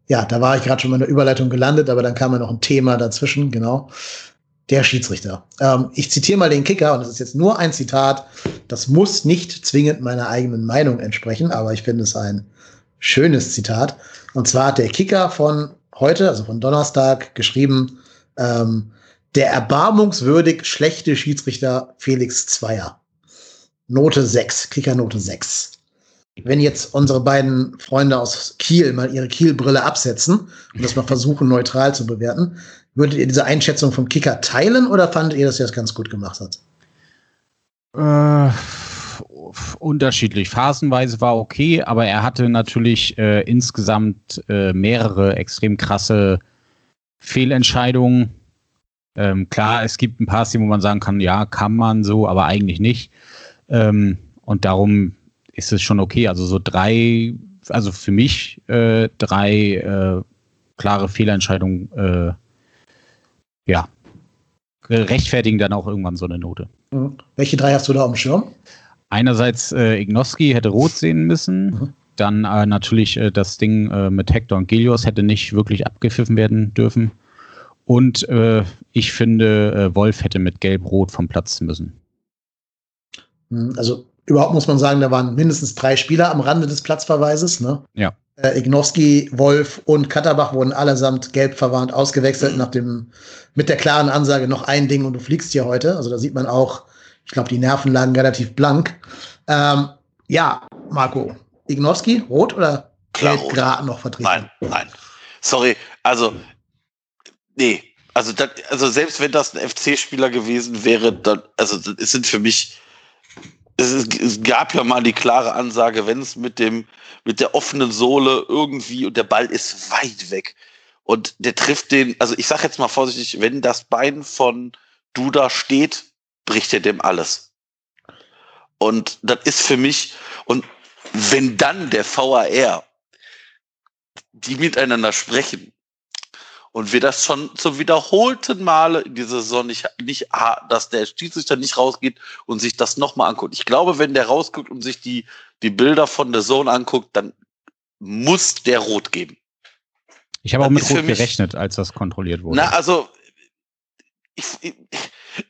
Ja, da war ich gerade schon mal in der Überleitung gelandet, aber dann kam ja noch ein Thema dazwischen, genau. Der Schiedsrichter. Ähm, ich zitiere mal den Kicker, und das ist jetzt nur ein Zitat, das muss nicht zwingend meiner eigenen Meinung entsprechen, aber ich finde es ein schönes Zitat. Und zwar hat der Kicker von heute, also von Donnerstag, geschrieben, ähm, der erbarmungswürdig schlechte Schiedsrichter Felix Zweier. Note sechs, Kicker Note sechs. Wenn jetzt unsere beiden Freunde aus Kiel mal ihre Kielbrille absetzen und das mal versuchen, neutral zu bewerten, würdet ihr diese Einschätzung vom Kicker teilen oder fandet ihr, dass er das ganz gut gemacht hat? Äh, unterschiedlich. Phasenweise war okay, aber er hatte natürlich äh, insgesamt äh, mehrere extrem krasse Fehlentscheidungen. Ähm, klar, es gibt ein paar Szenen, wo man sagen kann, ja, kann man so, aber eigentlich nicht. Ähm, und darum ist es schon okay. Also so drei, also für mich äh, drei äh, klare Fehlentscheidungen, äh, ja, rechtfertigen dann auch irgendwann so eine Note. Mhm. Welche drei hast du da auf dem Schirm? Einerseits äh, Ignowski hätte rot sehen müssen. Mhm. Dann äh, natürlich äh, das Ding äh, mit Hector und Gelios hätte nicht wirklich abgepfiffen werden dürfen. Und äh, ich finde, äh, Wolf hätte mit Gelb-Rot vom Platz müssen. Also überhaupt muss man sagen, da waren mindestens drei Spieler am Rande des Platzverweises. Ne? Ja. Äh, Ignowski, Wolf und Katterbach wurden allesamt gelb verwarnt ausgewechselt nach dem, mit der klaren Ansage, noch ein Ding und du fliegst hier heute. Also da sieht man auch, ich glaube, die Nerven lagen relativ blank. Ähm, ja, Marco, Ignowski, rot oder gelb gerade noch vertreten? Nein, nein. Sorry, also nee, also, das, also selbst wenn das ein F C-Spieler gewesen wäre, dann, also es sind für mich, es, ist, es gab ja mal die klare Ansage, wenn es mit dem, mit der offenen Sohle irgendwie und der Ball ist weit weg und der trifft den, also ich sag jetzt mal vorsichtig, wenn das Bein von Duda steht, bricht er dem alles. Und das ist für mich, und wenn dann der V A R, die miteinander sprechen, und wir das schon zum wiederholten Male in dieser Saison nicht, nicht, dass der Schiedsrichter nicht rausgeht und sich das nochmal anguckt. Ich glaube, wenn der rausguckt und sich die, die Bilder von der Zone anguckt, dann muss der rot geben. Ich habe auch mit rot gerechnet, als das kontrolliert wurde. Na, also, ich, ich,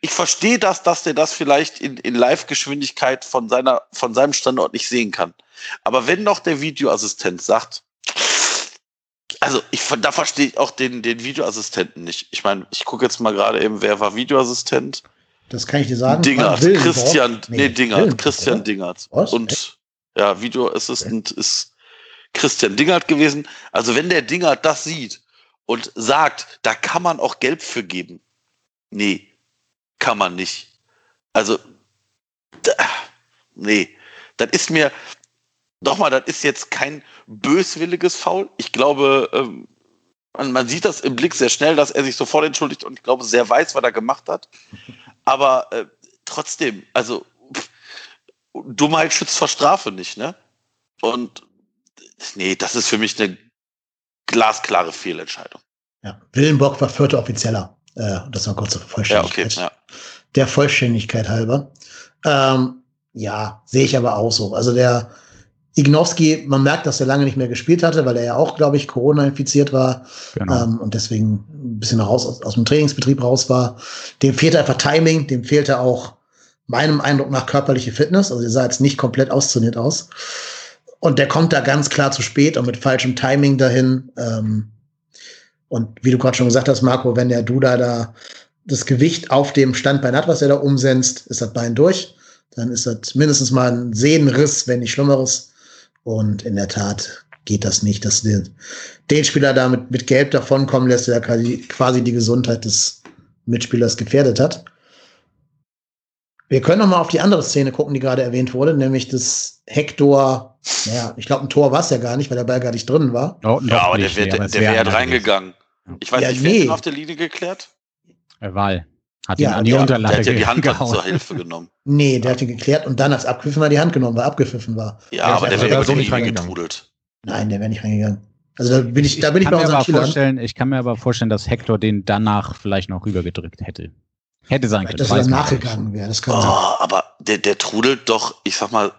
ich verstehe das, dass der das vielleicht in, in Live-Geschwindigkeit von seiner, von seinem Standort nicht sehen kann. Aber wenn doch der Videoassistent sagt, also, ich, da verstehe ich auch den, den Videoassistenten nicht. Ich meine, ich gucke jetzt mal gerade eben, wer war Videoassistent? Das kann ich dir sagen. Dingert, Willen, Christian, nee, nee, Dingert, Willen, Christian oder? Dingert. Was? Und, ja, Videoassistent okay. ist Christian Dingert gewesen. Also, wenn der Dingert das sieht und sagt, da kann man auch Gelb für geben. Nee, kann man nicht. Also, da, nee, das ist mir, nochmal, das ist jetzt kein böswilliges Foul. Ich glaube, ähm, man sieht das im Blick sehr schnell, dass er sich sofort entschuldigt und ich glaube, sehr weiß, was er gemacht hat. Aber äh, trotzdem, also pff, Dummheit schützt vor Strafe nicht, ne? Und nee, das ist für mich eine glasklare Fehlentscheidung. Ja, Willenborg war vierter Offizieller. Äh, das war kurz zur Vollständigkeit. Ja, okay, ja. Der Vollständigkeit halber. Ähm, ja, sehe ich aber auch so. Also der Ignowski, man merkt, dass er lange nicht mehr gespielt hatte, weil er ja auch, glaube ich, Corona-infiziert war, genau. ähm, und deswegen ein bisschen raus aus, aus dem Trainingsbetrieb raus war. Dem fehlte einfach Timing, dem fehlte auch meinem Eindruck nach körperliche Fitness. Also er sah jetzt nicht komplett austrainiert aus. Und der kommt da ganz klar zu spät und mit falschem Timing dahin. Ähm, und wie du gerade schon gesagt hast, Marco, wenn der Duda da das Gewicht auf dem Standbein hat, was er da umsetzt, ist das Bein durch. Dann ist das mindestens mal ein Sehnenriss, wenn nicht Schlimmeres. Und in der Tat geht das nicht, dass du den, den Spieler da mit, mit Gelb davonkommen lässt, der quasi die Gesundheit des Mitspielers gefährdet hat. Wir können noch mal auf die andere Szene gucken, die gerade erwähnt wurde, nämlich das Hector, naja, ich glaube, ein Tor war es ja gar nicht, weil der Ball gar nicht drin war. Oh, ja, aber der wäre halt wär reingegangen. Ich weiß ja, nicht, wer nee. auf der Linie geklärt? Wahl. Hat ja, ihn an die ja, Unterlage der hat ja die Hand zur Hilfe genommen. Nee, der hat ihn geklärt und dann als abgepfiffen war die Hand genommen, weil abgepfiffen war. Ja, der aber der wäre so nicht reingetrudelt. Nein, der wäre nicht reingegangen. Also da bin ich, ich da bin ich bei unserem Spielern. Ich kann mir aber vorstellen, dass Hector den danach vielleicht noch rübergedrückt hätte. Hätte sein vielleicht, können. Dass er nachgegangen wäre. Das kann oh, sein. Aber der, der trudelt doch, ich sag mal,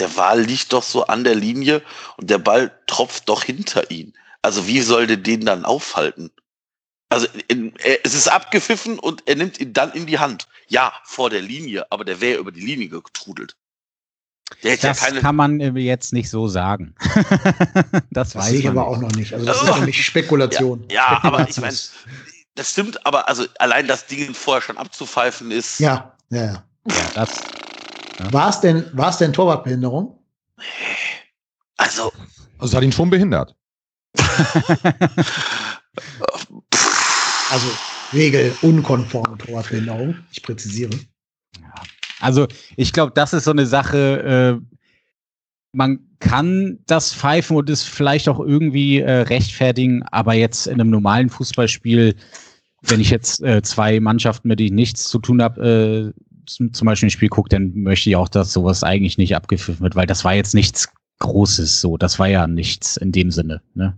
der Wal liegt doch so an der Linie und der Ball tropft doch hinter ihn. Also wie soll der den dann aufhalten? Also in, er, es ist abgepfiffen und er nimmt ihn dann in die Hand. Ja, vor der Linie, aber der wäre über die Linie getrudelt. Der hätte das ja keine kann man jetzt nicht so sagen. das, das weiß sehe ich aber nicht. Auch noch nicht. Also das oh. ist für mich Spekulation. Ja, ja aber ich meine, das stimmt, aber also allein das Ding vorher schon abzupfeifen ist. Ja, ja, ja. ja, das, ja. War es denn, war's denn Torwartbehinderung? Also. Also es hat ihn schon behindert. Also regelunkonforme Torwartbehinderung, ich präzisiere. Ja. Also ich glaube, das ist so eine Sache, äh, man kann das pfeifen und es vielleicht auch irgendwie äh, rechtfertigen, aber jetzt in einem normalen Fußballspiel, wenn ich jetzt äh, zwei Mannschaften, mit denen ich nichts zu tun habe, äh, zum, zum Beispiel ein Spiel gucke, dann möchte ich auch, dass sowas eigentlich nicht abgepfiffen wird, weil das war jetzt nichts Großes so, das war ja nichts in dem Sinne. Ne?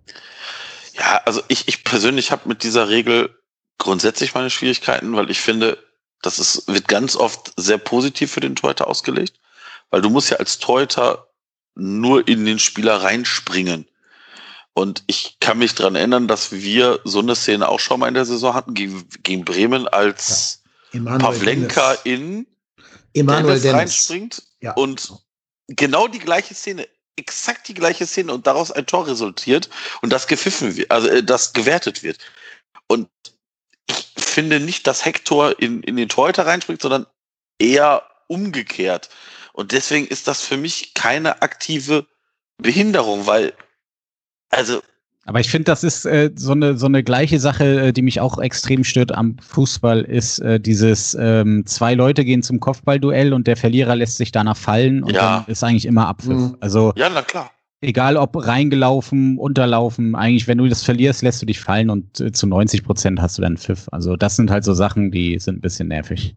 Ja, also ich, ich persönlich habe mit dieser Regel grundsätzlich meine Schwierigkeiten, weil ich finde, das ist, wird ganz oft sehr positiv für den Torhüter ausgelegt, weil du musst ja als Torhüter nur in den Spieler reinspringen. Und ich kann mich daran erinnern, dass wir so eine Szene auch schon mal in der Saison hatten, gegen, gegen Bremen, als ja. Pavlenka in Emanuel Dennis reinspringt. Ja. Und genau die gleiche Szene, exakt die gleiche Szene und daraus ein Tor resultiert und das gepfiffen wird, also das gewertet wird. Und ich finde nicht, dass Hector in, in den Torhüter reinspringt, sondern eher umgekehrt. Und deswegen ist das für mich keine aktive Behinderung, weil, also. Aber ich finde, das ist äh, so eine so eine gleiche Sache, die mich auch extrem stört am Fußball, ist äh, dieses ähm, zwei Leute gehen zum Kopfballduell und der Verlierer lässt sich danach fallen und ja. Dann ist eigentlich immer Abpfiff. Mhm. Also, ja, na klar. Egal ob reingelaufen, unterlaufen, eigentlich, wenn du das verlierst, lässt du dich fallen und äh, zu neunzig Prozent hast du dann Pfiff. Also das sind halt so Sachen, die sind ein bisschen nervig.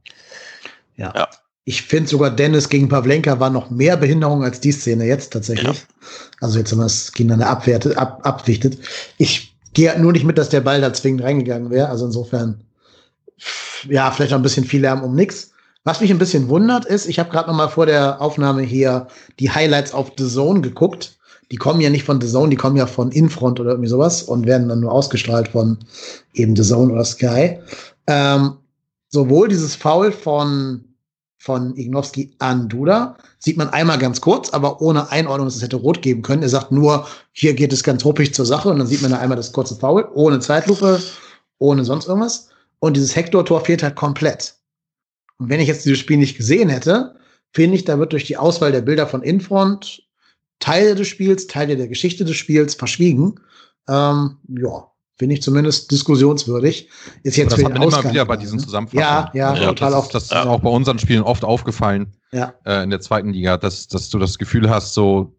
Ja. ja. Ich finde sogar Dennis gegen Pavlenka war noch mehr Behinderung als die Szene jetzt tatsächlich. Ja. Also jetzt, wenn man es gegeneinander abwertet, ab, abwichtet. Ich gehe halt nur nicht mit, dass der Ball da zwingend reingegangen wäre. Also insofern, ja, vielleicht noch ein bisschen viel Lärm um nichts. Was mich ein bisschen wundert ist, ich habe gerade noch mal vor der Aufnahme hier die Highlights auf D A Z N geguckt. Die kommen ja nicht von D A Z N, die kommen ja von Infront oder irgendwie sowas und werden dann nur ausgestrahlt von eben D A Z N oder Sky. Ähm, sowohl dieses Foul von von Ignowski an Duda. Sieht man einmal ganz kurz, aber ohne Einordnung, dass es hätte rot geben können. Er sagt nur, hier geht es ganz ruppig zur Sache und dann sieht man da einmal das kurze Foul, ohne Zeitlupe, ohne sonst irgendwas. Und dieses Hector-Tor fehlt halt komplett. Und wenn ich jetzt dieses Spiel nicht gesehen hätte, finde ich, da wird durch die Auswahl der Bilder von Infront Teile des Spiels, Teile der Geschichte des Spiels verschwiegen. Ähm, ja. Finde ich zumindest diskussionswürdig. Ist jetzt das hat man Ausgang immer wieder bei diesen Zusammenfassungen. Ja, ja, ja, total oft. Das, das ja. ist auch bei unseren Spielen oft aufgefallen, ja. äh, in der zweiten Liga, dass, dass du das Gefühl hast, so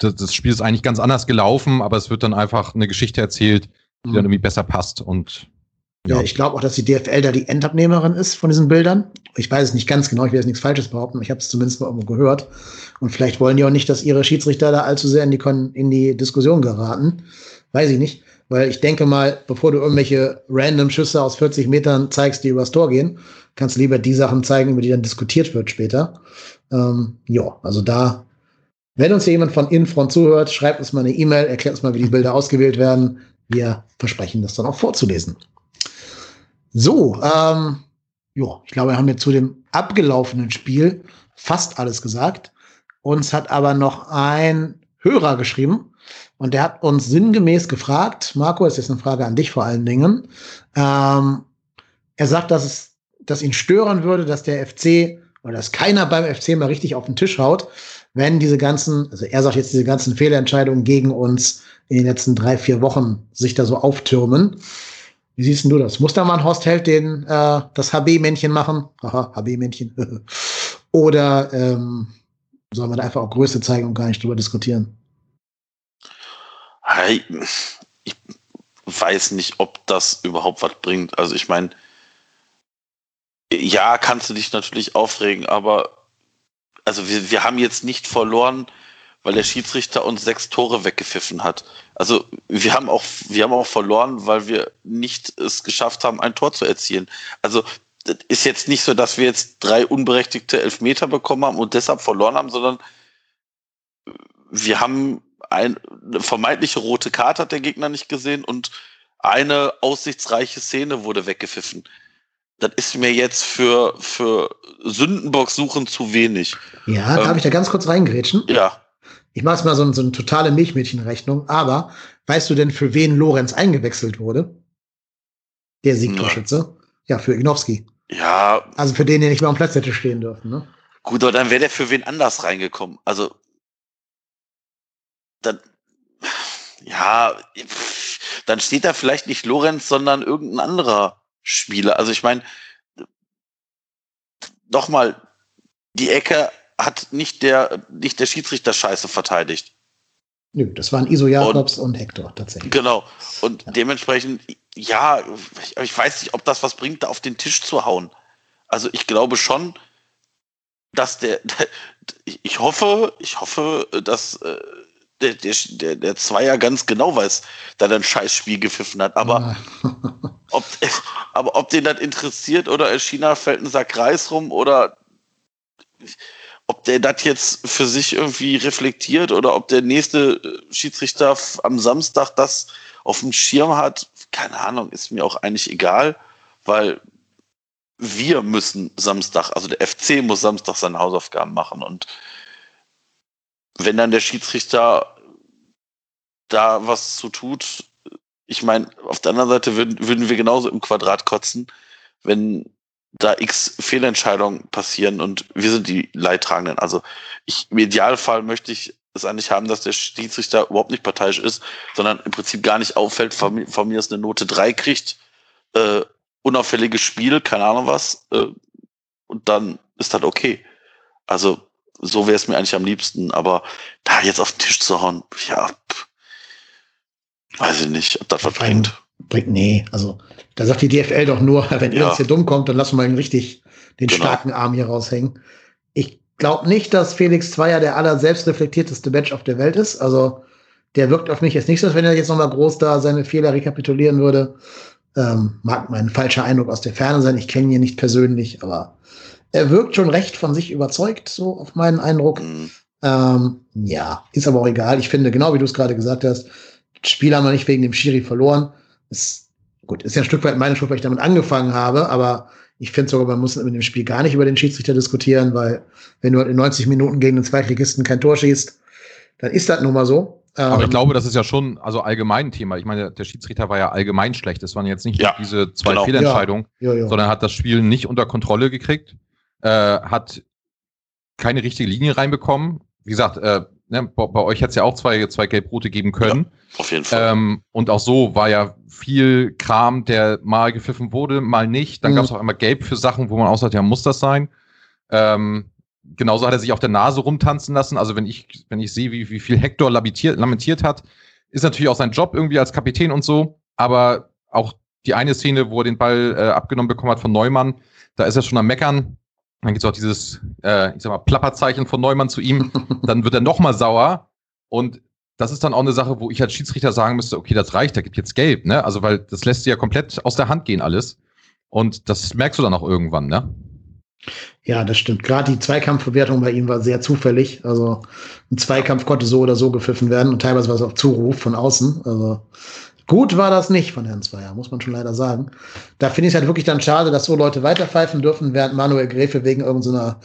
das, das Spiel ist eigentlich ganz anders gelaufen, aber es wird dann einfach eine Geschichte erzählt, die mhm. dann irgendwie besser passt. Und ja, ja ich glaube auch, dass die D F L da die Endabnehmerin ist von diesen Bildern. Ich weiß es nicht ganz genau, ich will jetzt nichts Falsches behaupten, ich habe es zumindest mal irgendwo gehört. Und vielleicht wollen die auch nicht, dass ihre Schiedsrichter da allzu sehr in die, Kon- in die Diskussion geraten. Weiß ich nicht. Weil ich denke mal, bevor du irgendwelche random Schüsse aus vierzig Metern zeigst, die übers Tor gehen, kannst du lieber die Sachen zeigen, über die dann diskutiert wird später. Ähm, ja, also da, wenn uns hier jemand von Infront zuhört, schreibt uns mal eine E-Mail, erklärt uns mal, wie die Bilder ausgewählt werden. Wir versprechen, das dann auch vorzulesen. So, ähm, ja, ich glaube, wir haben jetzt zu dem abgelaufenen Spiel fast alles gesagt. Uns hat aber noch ein Hörer geschrieben. Und der hat uns sinngemäß gefragt, Marco, das ist jetzt eine Frage an dich vor allen Dingen, ähm, er sagt, dass es, dass ihn stören würde, dass der F C oder dass keiner beim F C mal richtig auf den Tisch haut, wenn diese ganzen, also er sagt jetzt diese ganzen Fehlentscheidungen gegen uns in den letzten drei, vier Wochen sich da so auftürmen. Wie siehst denn du das? Muss da mal ein Horst Heldt den, äh, das H B-Männchen machen? Haha, H B-Männchen. Oder ähm, soll man da einfach auch Größe zeigen und gar nicht drüber diskutieren? Ich weiß nicht, ob das überhaupt was bringt. Also ich meine, ja, kannst du dich natürlich aufregen, aber also wir, wir haben jetzt nicht verloren, weil der Schiedsrichter uns sechs Tore weggepfiffen hat. Also wir haben auch, wir haben auch verloren, weil wir nicht es geschafft haben, ein Tor zu erzielen. Also das ist jetzt nicht so, dass wir jetzt drei unberechtigte Elfmeter bekommen haben und deshalb verloren haben, sondern wir haben eine vermeintliche rote Karte hat der Gegner nicht gesehen und eine aussichtsreiche Szene wurde weggepfiffen. Das ist mir jetzt für, für Sündenbock-Suchen zu wenig. Ja, darf ähm, ich da ganz kurz reingrätschen? Ja. Ich mache jetzt mal so, so eine totale Milchmädchenrechnung, aber weißt du denn, für wen Lorenz eingewechselt wurde? Der Siegtorschütze? Ja, für Ignowski. Ja. Also für den, der nicht mal am Platz hätte stehen dürfen, ne? Gut, aber dann wäre der für wen anders reingekommen. Also dann, ja, dann steht da vielleicht nicht Lorenz, sondern irgendein anderer Spieler. Also ich meine, nochmal, die Ecke hat nicht der, nicht der Schiedsrichter scheiße verteidigt. Nö, das waren Iso Jakobs und, und Hector tatsächlich. Genau. Und ja. dementsprechend, ja, ich, ich weiß nicht, ob das was bringt, da auf den Tisch zu hauen. Also ich glaube schon, dass der, der ich hoffe, ich hoffe, dass äh, der, der, der Zweier ganz genau weiß, dass er ein Scheißspiel gepfiffen hat. Aber, ja. ob, aber ob den das interessiert oder in China fällt ein Sack Reis rum oder ob der das jetzt für sich irgendwie reflektiert oder ob der nächste Schiedsrichter am Samstag das auf dem Schirm hat, keine Ahnung, ist mir auch eigentlich egal, weil wir müssen Samstag, also der F C muss Samstag seine Hausaufgaben machen und wenn dann der Schiedsrichter da was zu tut, ich meine, auf der anderen Seite würden, würden wir genauso im Quadrat kotzen, wenn da x Fehlentscheidungen passieren und wir sind die Leidtragenden. Also ich, im Idealfall möchte ich es eigentlich haben, dass der Schiedsrichter überhaupt nicht parteiisch ist, sondern im Prinzip gar nicht auffällt, von mir, von mir ist eine Note drei kriegt, äh, unauffälliges Spiel, keine Ahnung was, äh, und dann ist das okay. Also so wäre es mir eigentlich am liebsten, aber da jetzt auf den Tisch zu hauen, ja, pff, weiß ich nicht, ob das was bringt. Bringt, nee, also da sagt die D F L doch nur, wenn ja. ihr uns hier dumm kommt, dann lassen wir ihn richtig den genau. starken Arm hier raushängen. Ich glaube nicht, dass Felix Zweier der aller selbstreflektierteste Mensch auf der Welt ist. Also der wirkt auf mich jetzt nicht so, als wenn er jetzt nochmal groß da seine Fehler rekapitulieren würde. Ähm, mag mein falscher Eindruck aus der Ferne sein, ich kenne ihn nicht persönlich, aber er wirkt schon recht von sich überzeugt, so auf meinen Eindruck. Mhm. Ähm, ja, ist aber auch egal. Ich finde, genau wie du es gerade gesagt hast, das Spiel haben wir nicht wegen dem Schiri verloren. Ist, gut, ist ja ein Stück weit meine Schuld, weil ich damit angefangen habe, aber ich finde sogar, man muss mit dem Spiel gar nicht über den Schiedsrichter diskutieren, weil wenn du halt in neunzig Minuten gegen den Zweitligisten kein Tor schießt, dann ist das nun mal so. Aber ähm, ich glaube, das ist ja schon also allgemein ein Thema. Ich meine, der Schiedsrichter war ja allgemein schlecht. Es waren jetzt nicht ja, diese zwei genau. Fehlentscheidungen, ja, ja, ja. sondern hat das Spiel nicht unter Kontrolle gekriegt, äh, hat keine richtige Linie reinbekommen. Wie gesagt, äh, ne, bei, bei euch hätte es ja auch zwei, zwei Gelb-Rote geben können. Ja, auf jeden Fall. Ähm, und auch so war ja viel Kram, der mal gepfiffen wurde, mal nicht. Dann mhm. gab es auf einmal Gelb für Sachen, wo man auch sagt, ja, muss das sein? Ähm, genauso hat er sich auf der Nase rumtanzen lassen. Also wenn ich, wenn ich sehe, wie, wie viel Hector lamentiert, lamentiert hat, ist natürlich auch sein Job irgendwie als Kapitän und so. Aber auch die eine Szene, wo er den Ball äh, abgenommen bekommen hat von Neumann, da ist er schon am Meckern. Dann gibt es auch dieses, äh, ich sag mal, Plapperzeichen von Neumann zu ihm. Dann wird er nochmal sauer. Und das ist dann auch eine Sache, wo ich als Schiedsrichter sagen müsste, okay, das reicht, da gibt jetzt Gelb, ne? Also, weil das lässt sich ja komplett aus der Hand gehen alles. Und das merkst du dann auch irgendwann, ne? Ja, das stimmt. Gerade die Zweikampfbewertung bei ihm war sehr zufällig. Also ein Zweikampf konnte so oder so gepfiffen werden und teilweise war es auf Zuruf von außen. Also gut war das nicht von Herrn Zweier, muss man schon leider sagen. Da finde ich es halt wirklich dann schade, dass so Leute weiterpfeifen dürfen, während Manuel Gräfe wegen irgendeiner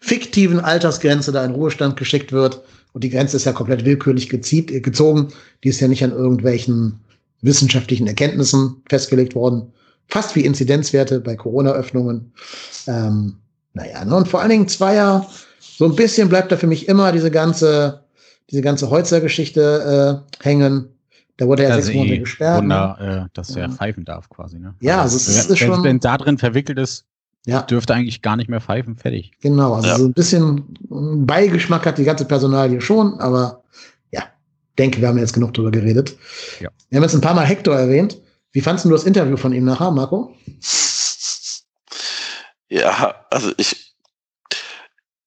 fiktiven Altersgrenze da in Ruhestand geschickt wird. Und die Grenze ist ja komplett willkürlich gezogen. Die ist ja nicht an irgendwelchen wissenschaftlichen Erkenntnissen festgelegt worden. Fast wie Inzidenzwerte bei Corona-Öffnungen. Ähm, naja, ne? Und vor allen Dingen Zweier, so ein bisschen bleibt da für mich immer diese ganze, diese ganze Holzer-Geschichte äh, hängen. Da wurde er also sechs Monate gesperrt. Wunder, äh, dass ja. er pfeifen darf quasi. Ne? Ja, also es ist wenn, schon... Wenn da drin verwickelt ist, ja. dürfte eigentlich gar nicht mehr pfeifen, fertig. Genau, also ja. so ein bisschen Beigeschmack hat die ganze Personalie schon, aber ja, denke, wir haben jetzt genug drüber geredet. Ja. Wir haben jetzt ein paar Mal Hector erwähnt. Wie fandst du das Interview von ihm nachher, Marco? Ja, also ich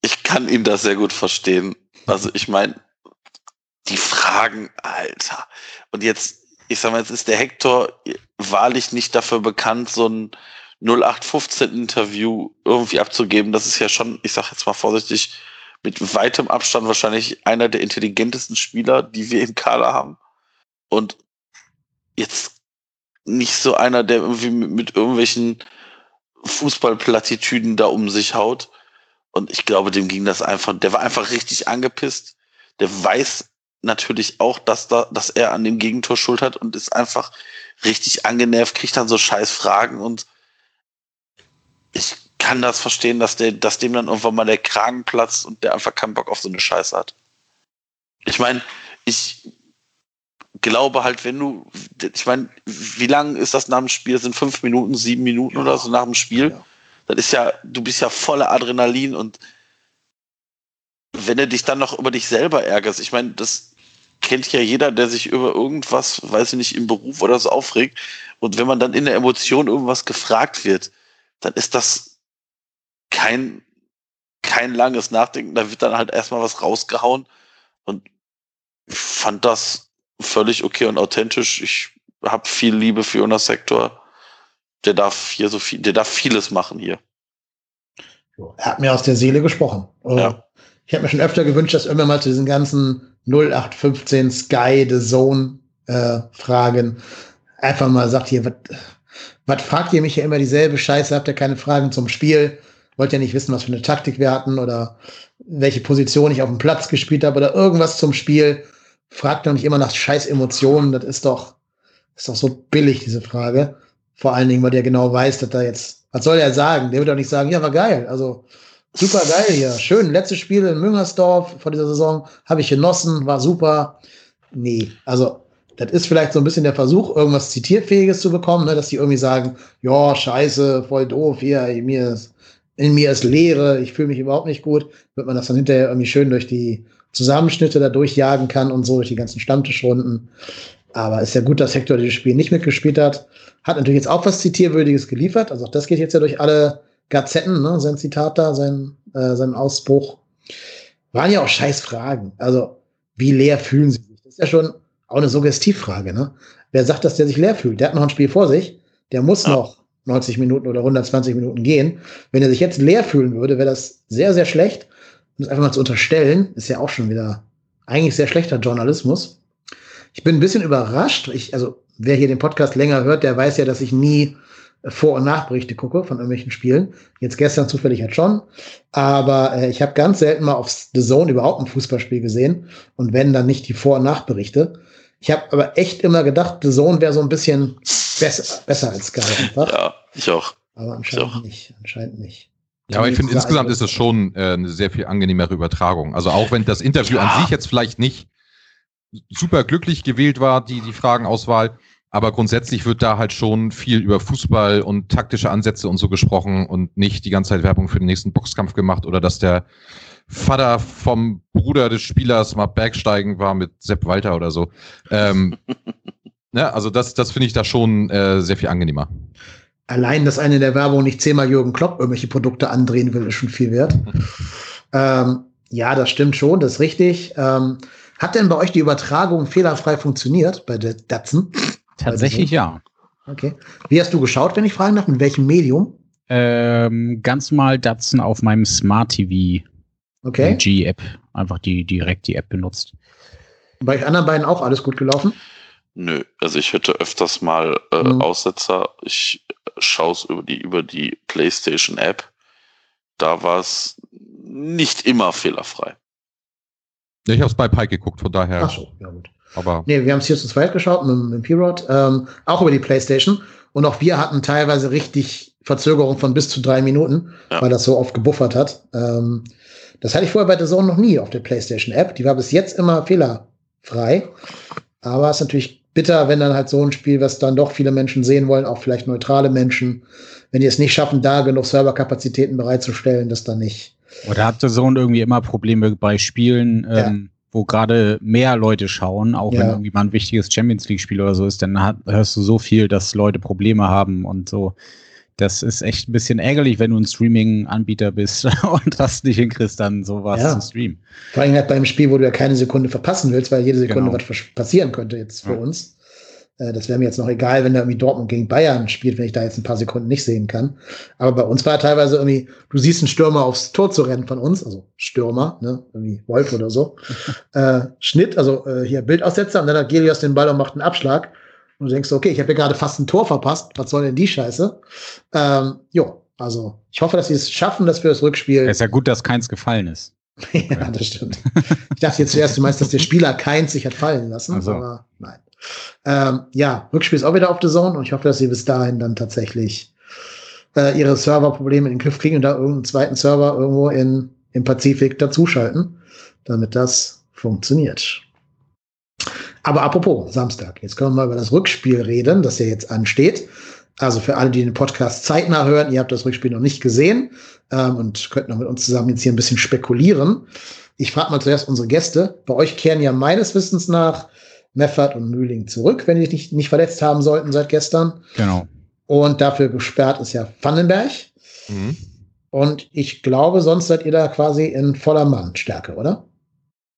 ich kann ihm das sehr gut verstehen. Also ich meine, die Fragen, Alter. Und jetzt, ich sag mal, jetzt ist der Hector wahrlich nicht dafür bekannt, so ein null acht fünfzehn Interview irgendwie abzugeben. Das ist ja schon, ich sag jetzt mal vorsichtig, mit weitem Abstand wahrscheinlich einer der intelligentesten Spieler, die wir im Kader haben. Und jetzt nicht so einer, der irgendwie mit irgendwelchen Fußballplattitüden da um sich haut. Und ich glaube, dem ging das einfach, der war einfach richtig angepisst. Der weiß natürlich auch, dass da, dass er an dem Gegentor Schuld hat und ist einfach richtig angenervt, kriegt dann so scheiß Fragen und ich kann das verstehen, dass der, dass dem dann irgendwann mal der Kragen platzt und der einfach keinen Bock auf so eine Scheiße hat. Ich meine, ich glaube halt, wenn du, ich meine, wie lang ist das nach dem Spiel? Das sind fünf Minuten, sieben Minuten ja. oder so nach dem Spiel? Ja. Das ist ja, du bist ja voller Adrenalin und wenn du dich dann noch über dich selber ärgerst, ich meine, das kennt ja jeder, der sich über irgendwas, weiß ich nicht, im Beruf oder so aufregt, und wenn man dann in der Emotion irgendwas gefragt wird, dann ist das kein, kein langes Nachdenken, da wird dann halt erstmal was rausgehauen, und ich fand das völlig okay und authentisch. Ich habe viel Liebe für Jonas Hector. Der darf hier so viel, der darf vieles machen hier. Er hat mir aus der Seele gesprochen. Ja. Ich habe mir schon öfter gewünscht, dass irgendwann mal zu diesen ganzen null acht fünfzehn Sky, D A Z N äh, Fragen einfach mal sagt, hier, was fragt ihr mich ja immer dieselbe Scheiße? Habt ihr keine Fragen zum Spiel? Wollt ihr nicht wissen, was für eine Taktik wir hatten oder welche Position ich auf dem Platz gespielt habe oder irgendwas zum Spiel? Fragt doch nicht immer nach scheiß Emotionen. Das ist doch, ist doch so billig, diese Frage. Vor allen Dingen, weil der genau weiß, dass da jetzt, was soll er sagen? Der wird doch nicht sagen, ja, war geil. Also, super geil hier. Schön, letztes Spiel in Müngersdorf vor dieser Saison. Habe ich genossen, war super. Nee, also, das ist vielleicht so ein bisschen der Versuch, irgendwas Zitierfähiges zu bekommen, ne? Dass die irgendwie sagen, ja, scheiße, voll doof, hier, in mir ist, in mir ist Leere, ich fühle mich überhaupt nicht gut. Wird man das dann hinterher irgendwie schön durch die Zusammenschnitte da durchjagen kann und so, durch die ganzen Stammtischrunden. Aber ist ja gut, dass Hector dieses Spiel nicht mitgespielt hat. Hat natürlich jetzt auch was Zitierwürdiges geliefert. Also auch das geht jetzt ja durch alle Gazetten, ne? Sein Zitat da, sein, äh, sein Ausspruch. Waren ja auch scheiß Fragen. Also, wie leer fühlen sie sich? Das ist ja schon auch eine Suggestivfrage, ne? Wer sagt, dass der sich leer fühlt? Der hat noch ein Spiel vor sich. Der muss noch neunzig Minuten oder hundertzwanzig Minuten gehen. Wenn er sich jetzt leer fühlen würde, wäre das sehr, sehr schlecht. Um das einfach mal zu unterstellen, ist ja auch schon wieder eigentlich sehr schlechter Journalismus. Ich bin ein bisschen überrascht. Ich, also, wer hier den Podcast länger hört, der weiß ja, dass ich nie Vor- und Nachberichte gucke von irgendwelchen Spielen. Jetzt gestern zufällig halt schon. Aber äh, ich habe ganz selten mal auf D A Z N überhaupt ein Fußballspiel gesehen. Und wenn, dann nicht die Vor- und Nachberichte. Ich habe aber echt immer gedacht, D A Z N wäre so ein bisschen besser, besser als Sky einfach. Ja, ich auch. Aber anscheinend auch. nicht. Anscheinend nicht. Ja, aber ich finde, insgesamt ist es schon äh, eine sehr viel angenehmere Übertragung. Also auch wenn das Interview ja. an sich jetzt vielleicht nicht super glücklich gewählt war, die, die Fragenauswahl. Aber grundsätzlich wird da halt schon viel über Fußball und taktische Ansätze und so gesprochen und nicht die ganze Zeit Werbung für den nächsten Boxkampf gemacht oder dass der Vater vom Bruder des Spielers mal bergsteigen war mit Sepp Walter oder so. Ähm, ne, also das, das finde ich da schon äh, sehr viel angenehmer. Allein, dass eine der Werbung nicht zehnmal Jürgen Klopp irgendwelche Produkte andrehen will, ist schon viel wert. ähm, ja, das stimmt schon, das ist richtig. Ähm, Hat denn bei euch die Übertragung fehlerfrei funktioniert bei der D A Z N? Tatsächlich ja. Okay. Wie hast du geschaut, wenn ich fragen darf? Mit welchem Medium? Ähm, ganz mal D A Z N auf meinem Smart T V. Okay. G-App. Einfach die, direkt die App benutzt. Bei euch anderen beiden auch alles gut gelaufen? Nö, also ich hätte öfters mal äh, hm. Aussetzer. Ich schaue es über die, über die PlayStation App. Da war es nicht immer fehlerfrei. Ich habe es bei Pike geguckt, von daher. Ach so, ja gut. Aber nee, wir haben es hier zu zweit geschaut mit, mit P-Rod, ähm, auch über die PlayStation. Und auch wir hatten teilweise richtig Verzögerung von bis zu drei Minuten, ja. weil das so oft gebuffert hat. Ähm, das hatte ich vorher bei D A Z N noch nie auf der PlayStation-App. Die war bis jetzt immer fehlerfrei. Aber es ist natürlich bitter, wenn dann halt so ein Spiel, was dann doch viele Menschen sehen wollen, auch vielleicht neutrale Menschen, wenn die es nicht schaffen, da genug Serverkapazitäten bereitzustellen, dass dann nicht. Oder hat D A Z N irgendwie immer Probleme bei Spielen, ja. ähm, wo gerade mehr Leute schauen, auch ja. wenn irgendwie mal ein wichtiges Champions-League-Spiel oder so ist, dann hat, hörst du so viel, dass Leute Probleme haben und so. Das ist echt ein bisschen ärgerlich, wenn du ein Streaming-Anbieter bist und das nicht hinkriegst, dann sowas ja. zu streamen. Vor allem halt beim Spiel, wo du ja keine Sekunde verpassen willst, weil jede Sekunde genau. was passieren könnte jetzt für ja. uns. Das wäre mir jetzt noch egal, wenn da irgendwie Dortmund gegen Bayern spielt, wenn ich da jetzt ein paar Sekunden nicht sehen kann. Aber bei uns war teilweise irgendwie, du siehst einen Stürmer aufs Tor zu rennen von uns, also Stürmer, ne, irgendwie Wolf oder so. äh, Schnitt, also äh, hier Bildaussetzer, und dann hat Gelios den Ball und macht einen Abschlag. Und du denkst, okay, ich habe ja gerade fast ein Tor verpasst, was soll denn die Scheiße? Ähm, jo, also ich hoffe, dass sie es schaffen, dass wir das Rückspiel. Es ist ja gut, dass keins gefallen ist. Ja, das stimmt. Ich dachte jetzt zuerst, du meinst, dass der Spieler Kainz sich hat fallen lassen, also. Aber nein. Ähm, ja, Rückspiel ist auch wieder auf D A Z N und ich hoffe, dass sie bis dahin dann tatsächlich äh, ihre Serverprobleme in den Griff kriegen und da irgendeinen zweiten Server irgendwo in, im Pazifik dazuschalten, damit das funktioniert. Aber apropos Samstag, jetzt können wir mal über das Rückspiel reden, das ja jetzt ansteht. Also für alle, die den Podcast zeitnah hören, ihr habt das Rückspiel noch nicht gesehen ähm, und könnt noch mit uns zusammen jetzt hier ein bisschen spekulieren. Ich frage mal zuerst unsere Gäste. Bei euch kehren ja meines Wissens nach Meffert und Mühling zurück, wenn die sich nicht, nicht verletzt haben sollten seit gestern. Genau. Und dafür gesperrt ist ja Pfannenberg. Mhm. Und ich glaube, sonst seid ihr da quasi in voller Mannstärke, oder?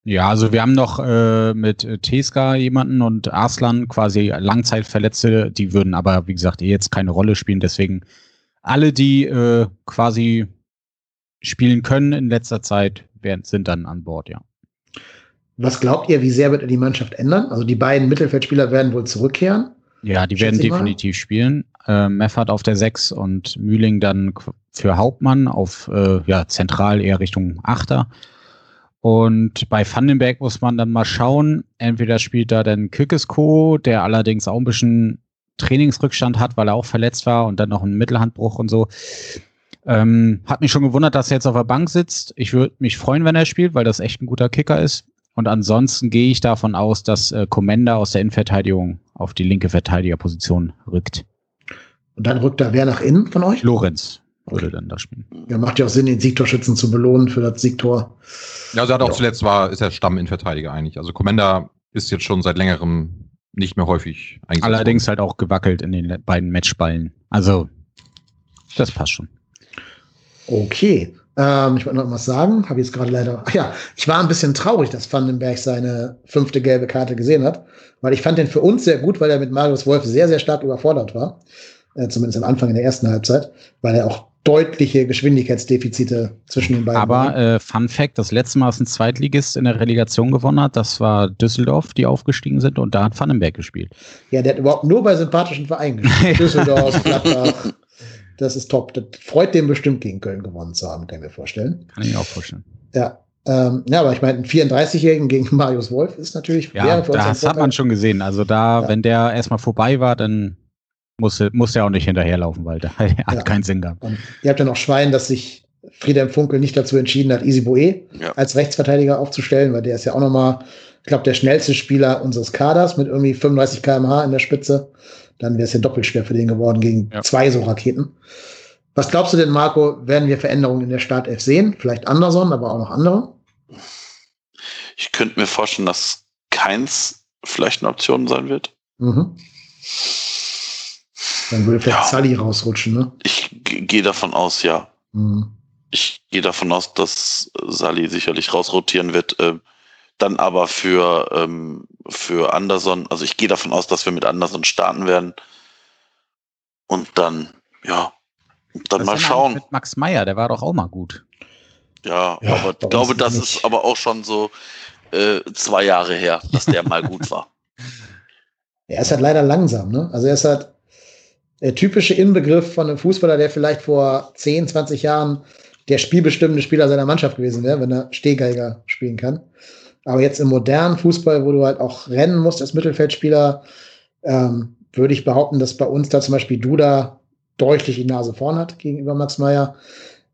Ja, also wir haben noch äh, mit Teska jemanden und Arslan quasi Langzeitverletzte, die würden aber, wie gesagt, eh jetzt keine Rolle spielen. Deswegen alle, die äh, quasi spielen können in letzter Zeit, werden, sind dann an Bord, ja. Was glaubt ihr, wie sehr wird die Mannschaft ändern? Also die beiden Mittelfeldspieler werden wohl zurückkehren? Ja, die werden definitiv spielen. Äh, Meffert auf der sechs und Mühling dann für Hauptmann auf äh, ja, zentral eher Richtung Achter. Und bei Pfannenberg muss man dann mal schauen. Entweder spielt da dann Kükesko, der allerdings auch ein bisschen Trainingsrückstand hat, weil er auch verletzt war und dann noch einen Mittelhandbruch und so. Ähm, hat mich schon gewundert, dass er jetzt auf der Bank sitzt. Ich würde mich freuen, wenn er spielt, weil das echt ein guter Kicker ist. Und ansonsten gehe ich davon aus, dass äh, Comenda aus der Innenverteidigung auf die linke Verteidigerposition rückt. Und dann rückt da wer nach innen von euch? Lorenz. Würde okay. dann da spielen. Ja, macht ja auch Sinn, den Siegtorschützen zu belohnen für das Siegtor. Ja, also er hat auch ja. zuletzt war, ist er Stamm-Innenverteidiger eigentlich. Also Comenda ist jetzt schon seit längerem nicht mehr häufig eingesetzt. Allerdings worden. Halt auch gewackelt in den beiden Matchballen. Also, das passt schon. Okay. Ähm, ich wollte noch was sagen. Habe jetzt gerade leider. Ach ja, ich war ein bisschen traurig, dass Pfannenberg seine fünfte gelbe Karte gesehen hat, weil ich fand den für uns sehr gut, weil er mit Marius Wolf sehr, sehr stark überfordert war. Äh, zumindest am Anfang in der ersten Halbzeit, weil er auch deutliche Geschwindigkeitsdefizite zwischen den beiden. Aber äh, Fun Fact, das letzte Mal, dass ein Zweitligist in der Relegation gewonnen hat, das war Düsseldorf, die aufgestiegen sind und da hat Pfannenberg gespielt. Ja, der hat überhaupt nur bei sympathischen Vereinen gespielt. Düsseldorf, Gladbach, das ist top. Das freut den bestimmt, gegen Köln gewonnen zu haben, kann ich mir vorstellen. Kann ich mir auch vorstellen. Ja, ähm, ja aber ich meine, einen vierunddreißigjährigen gegen Marius Wolf ist natürlich... Ja, für das uns hat man schon gesehen. Also da, ja. wenn der erstmal vorbei war, dann... Muss, muss ja auch nicht hinterherlaufen, weil da hat ja. keinen Sinn gehabt. Und ihr habt ja noch Schwein, dass sich Friedhelm Funkel nicht dazu entschieden hat, Isi Boe ja. als Rechtsverteidiger aufzustellen, weil der ist ja auch nochmal, ich glaube, der schnellste Spieler unseres Kaders mit irgendwie fünfunddreißig Kilometer pro Stunde in der Spitze. Dann wäre es ja doppelt schwer für den geworden gegen ja. zwei so Raketen. Was glaubst du denn, Marco, werden wir Veränderungen in der Startelf sehen? Vielleicht Andersson, aber auch noch andere? Ich könnte mir vorstellen, dass Kainz vielleicht eine Option sein wird. Mhm. Dann würde vielleicht ja. Sully rausrutschen, ne? Ich g- gehe davon aus, ja. Mhm. Ich gehe davon aus, dass Sully sicherlich rausrotieren wird. Äh, dann aber für, ähm, für Andersson, also ich gehe davon aus, dass wir mit Andersson starten werden. Und dann, ja, dann das mal schauen. Mit Max Meyer, der war doch auch mal gut. Ja, ja aber ich glaube, das nicht. Ist aber auch schon so äh, zwei Jahre her, dass der mal gut war. Er ist halt leider langsam, ne? Also er ist halt der typische Inbegriff von einem Fußballer, der vielleicht vor zehn, zwanzig Jahren der spielbestimmende Spieler seiner Mannschaft gewesen wäre, wenn er Stehgeiger spielen kann. Aber jetzt im modernen Fußball, wo du halt auch rennen musst als Mittelfeldspieler, ähm, würde ich behaupten, dass bei uns da zum Beispiel Duda deutlich die Nase vorn hat gegenüber Max Meyer.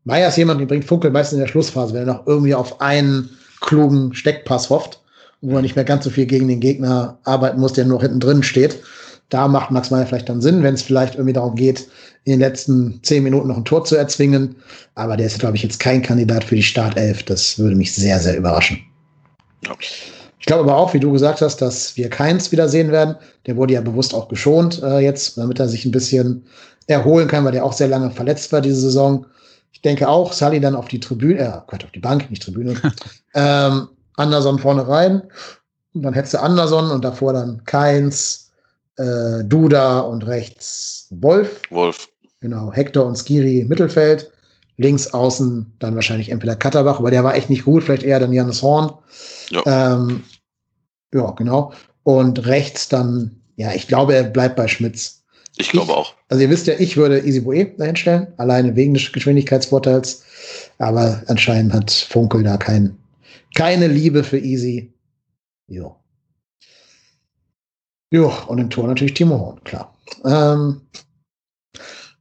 Meyer ist jemand, der bringt Funkel meistens in der Schlussphase, wenn er noch irgendwie auf einen klugen Steckpass hofft, wo man nicht mehr ganz so viel gegen den Gegner arbeiten muss, der nur noch hinten drin steht. Da macht Max Meyer vielleicht dann Sinn, wenn es vielleicht irgendwie darum geht, in den letzten zehn Minuten noch ein Tor zu erzwingen. Aber der ist, glaube ich, jetzt kein Kandidat für die Startelf. Das würde mich sehr, sehr überraschen. Ich glaube aber auch, wie du gesagt hast, dass wir Kainz wiedersehen werden. Der wurde ja bewusst auch geschont äh, jetzt, damit er sich ein bisschen erholen kann, weil der auch sehr lange verletzt war diese Saison. Ich denke auch, Sully dann auf die Tribüne, äh, Gott, auf die Bank, nicht Tribüne. ähm, Andersson vorne rein. Und dann hättest du Andersson und davor dann Kainz, Duda und rechts Wolf. Wolf. Genau, Hector und Skiri Mittelfeld. Links außen dann wahrscheinlich entweder Katterbach, aber der war echt nicht gut, vielleicht eher dann Jonas Horn. Ja. Ähm, ja, genau. Und rechts dann, ja, ich glaube, er bleibt bei Schmitz. Ich, ich glaube auch. Also ihr wisst ja, ich würde Isi Boe dahinstellen, alleine wegen des Geschwindigkeitsvorteils. Aber anscheinend hat Funkel da kein, keine Liebe für Isi. Jo. Jo, und im Tor natürlich Timo Horn, klar. Ähm,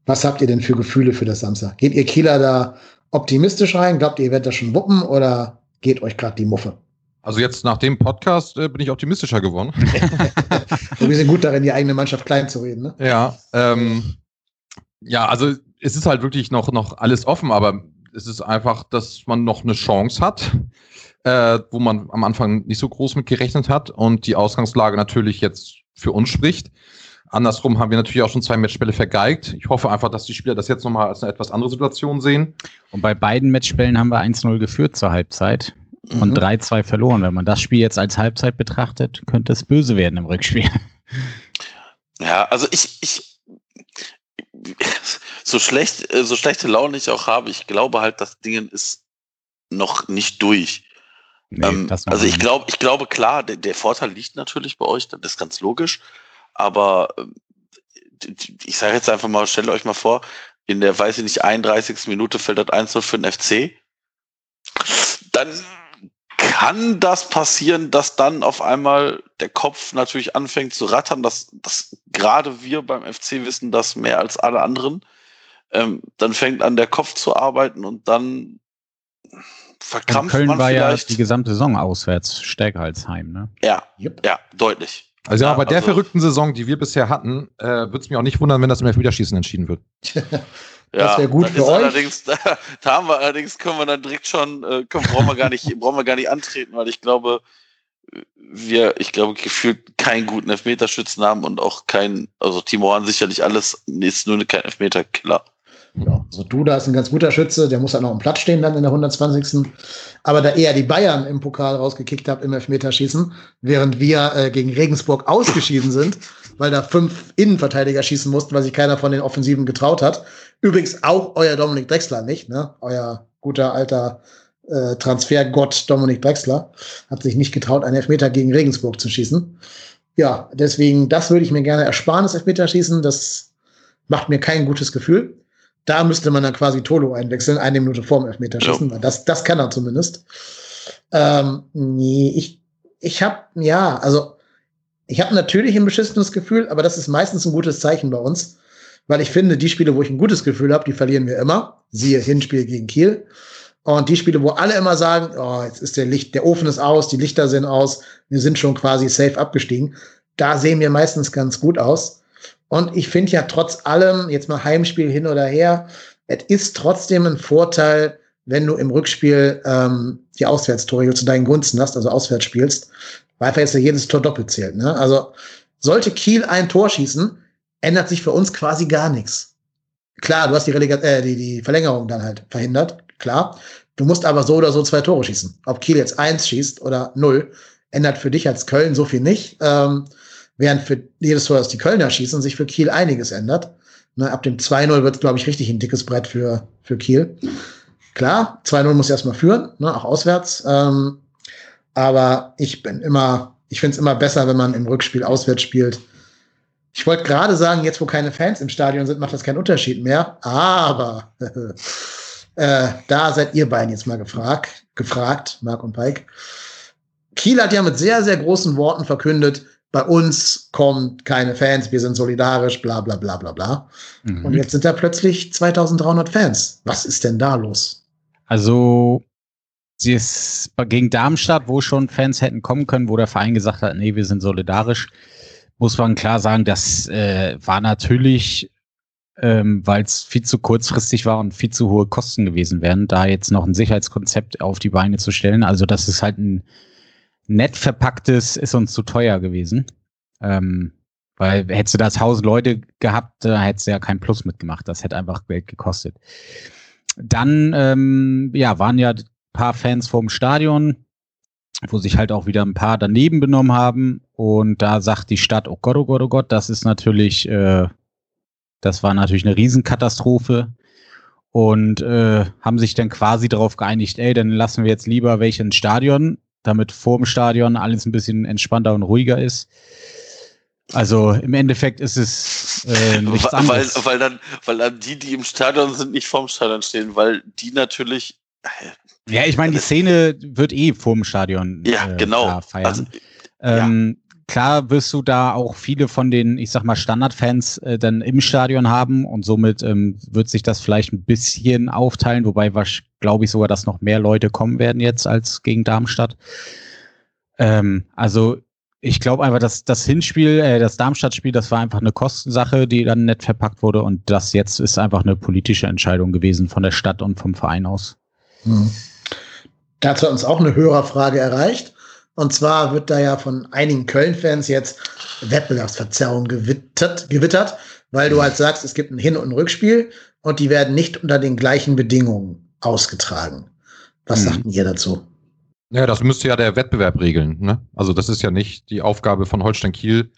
was habt ihr denn für Gefühle für das Samstag? Geht ihr Kieler da optimistisch rein? Glaubt ihr, ihr werdet das schon wuppen oder geht euch gerade die Muffe? Also jetzt nach dem Podcast äh, bin ich optimistischer geworden. Wir sind gut darin, die eigene Mannschaft klein zu reden, ne? Ja, ähm, ja, also es ist halt wirklich noch, noch alles offen, aber es ist einfach, dass man noch eine Chance hat. äh, wo man am Anfang nicht so groß mit gerechnet hat und die Ausgangslage natürlich jetzt für uns spricht. Andersrum haben wir natürlich auch schon zwei Matchspiele vergeigt. Ich hoffe einfach, dass die Spieler das jetzt nochmal als eine etwas andere Situation sehen. Und bei beiden Matchspielen haben wir eins null geführt zur Halbzeit mhm. und drei zwei verloren. Wenn man das Spiel jetzt als Halbzeit betrachtet, könnte es böse werden im Rückspiel. Ja, also ich, ich so schlecht, so schlechte Laune ich auch habe, ich glaube halt, das Ding ist noch nicht durch. Nee, ähm, das also ich glaube, ich glaube klar, der, der Vorteil liegt natürlich bei euch, das ist ganz logisch. Aber ich sage jetzt einfach mal, stellt euch mal vor, in der, weiß ich nicht, einunddreißigsten Minute fällt das eins null für den F C. Dann kann das passieren, dass dann auf einmal der Kopf natürlich anfängt zu rattern, dass, dass gerade wir beim F C wissen das mehr als alle anderen. Ähm, dann fängt an, der Kopf zu arbeiten und dann verkrampft man vielleicht. Köln war ja die gesamte Saison auswärts stärker als heim, ne? Ja, yep. Ja, deutlich. Also ja, bei der also, verrückten Saison, die wir bisher hatten, äh, würde es mich auch nicht wundern, wenn das im Elfmeterschießen entschieden wird. Das wäre gut ja, für euch. Da, da haben wir allerdings, können wir dann direkt schon, äh, können, brauchen, wir gar nicht, brauchen wir gar nicht antreten, weil ich glaube, wir, ich glaube, gefühlt keinen guten Elfmeterschützen haben und auch keinen, also Timo Horn sicherlich alles, ist nur kein Elfmeterkiller. Ja, also Duda ist ein ganz guter Schütze, der muss halt noch am Platz stehen dann in der hundertzwanzigsten Aber da eher die Bayern im Pokal rausgekickt habt im Elfmeterschießen, während wir äh, gegen Regensburg ausgeschieden sind, weil da fünf Innenverteidiger schießen mussten, weil sich keiner von den Offensiven getraut hat. Übrigens auch euer Dominik Drexler nicht, ne? Euer guter alter äh, Transfergott Dominik Drexler hat sich nicht getraut, einen Elfmeter gegen Regensburg zu schießen. Ja, deswegen, das würde ich mir gerne ersparen, das Elfmeterschießen. Das macht mir kein gutes Gefühl. Da müsste man dann quasi Tolo einwechseln, eine Minute vorm Elfmeterschießen, weil das, das kann er zumindest. Ähm, nee, ich, ich hab, ja, also, ich habe natürlich ein beschissenes Gefühl, aber das ist meistens ein gutes Zeichen bei uns, weil ich finde, die Spiele, wo ich ein gutes Gefühl habe, die verlieren wir immer. Siehe Hinspiel gegen Kiel. Und die Spiele, wo alle immer sagen, oh, jetzt ist der Licht, der Ofen ist aus, die Lichter sind aus, wir sind schon quasi safe abgestiegen, da sehen wir meistens ganz gut aus. Und ich finde ja trotz allem, jetzt mal Heimspiel hin oder her, es ist trotzdem ein Vorteil, wenn du im Rückspiel ähm, die Auswärtstore zu deinen Gunsten hast, also auswärts spielst, weil einfach jetzt ja jedes Tor doppelt zählt. Ne? Also sollte Kiel ein Tor schießen, ändert sich für uns quasi gar nichts. Klar, du hast die, Releg- äh, die, die Verlängerung dann halt verhindert, klar. Du musst aber so oder so zwei Tore schießen. Ob Kiel jetzt eins schießt oder null, ändert für dich als Köln so viel nicht. Ähm, Während für jedes Tor, das die Kölner schießen, sich für Kiel einiges ändert. Ne, ab dem zwei null wird es, glaube ich, richtig ein dickes Brett für, für Kiel. Klar, zwei null muss erstmal führen, ne, auch auswärts. Ähm, aber ich bin immer, ich finde es immer besser, wenn man im Rückspiel auswärts spielt. Ich wollte gerade sagen, jetzt wo keine Fans im Stadion sind, macht das keinen Unterschied mehr. Aber äh, da seid ihr beiden jetzt mal gefragt, gefragt, Marc und Pike. Kiel hat ja mit sehr, sehr großen Worten verkündet, bei uns kommen keine Fans, wir sind solidarisch, bla bla bla bla bla. Mhm. Und jetzt sind da plötzlich zweitausenddreihundert Fans. Was ist denn da los? Also, sie ist gegen Darmstadt, wo schon Fans hätten kommen können, wo der Verein gesagt hat, nee, wir sind solidarisch, muss man klar sagen, das äh, war natürlich, ähm, weil es viel zu kurzfristig war und viel zu hohe Kosten gewesen wären, da jetzt noch ein Sicherheitskonzept auf die Beine zu stellen. Also das ist halt ein nett verpacktes, ist uns zu teuer gewesen. Ähm, weil hättest du das Haus Leute gehabt, da hättest du ja keinen Plus mitgemacht. Das hätte einfach Geld gekostet. Dann ähm, ja, waren ja ein paar Fans vorm Stadion, wo sich halt auch wieder ein paar daneben benommen haben. Und da sagt die Stadt, oh Gott, oh Gott, oh Gott, das ist natürlich, äh, das war natürlich eine Riesenkatastrophe. Und äh, haben sich dann quasi darauf geeinigt, ey, dann lassen wir jetzt lieber welche ins Stadion, damit vor dem Stadion alles ein bisschen entspannter und ruhiger ist. Also im Endeffekt ist es äh, nichts weil, anderes. Weil dann, weil dann die, die im Stadion sind, nicht vorm Stadion stehen, weil die natürlich... Äh, ja, ich meine, die Szene wird eh vorm Stadion äh, ja, genau. feiern. Also, ähm, ja. Klar wirst du da auch viele von den, ich sag mal, Standardfans äh, dann im Stadion haben und somit ähm, wird sich das vielleicht ein bisschen aufteilen, wobei glaube ich sogar, dass noch mehr Leute kommen werden jetzt als gegen Darmstadt. Ähm, also ich glaube einfach, dass das Hinspiel, äh, das Darmstadt-Spiel, das war einfach eine Kostensache, die dann nett verpackt wurde und das jetzt ist einfach eine politische Entscheidung gewesen von der Stadt und vom Verein aus. Mhm. Dazu hat uns auch eine Hörerfrage erreicht. Und zwar wird da ja von einigen Köln-Fans jetzt Wettbewerbsverzerrung gewittert, gewittert, weil du halt sagst, es gibt ein Hin- und ein Rückspiel und die werden nicht unter den gleichen Bedingungen ausgetragen. Was sagt denn ihr dazu? Ja, das müsste ja der Wettbewerb regeln, ne? Also das ist ja nicht die Aufgabe von Holstein Kiel.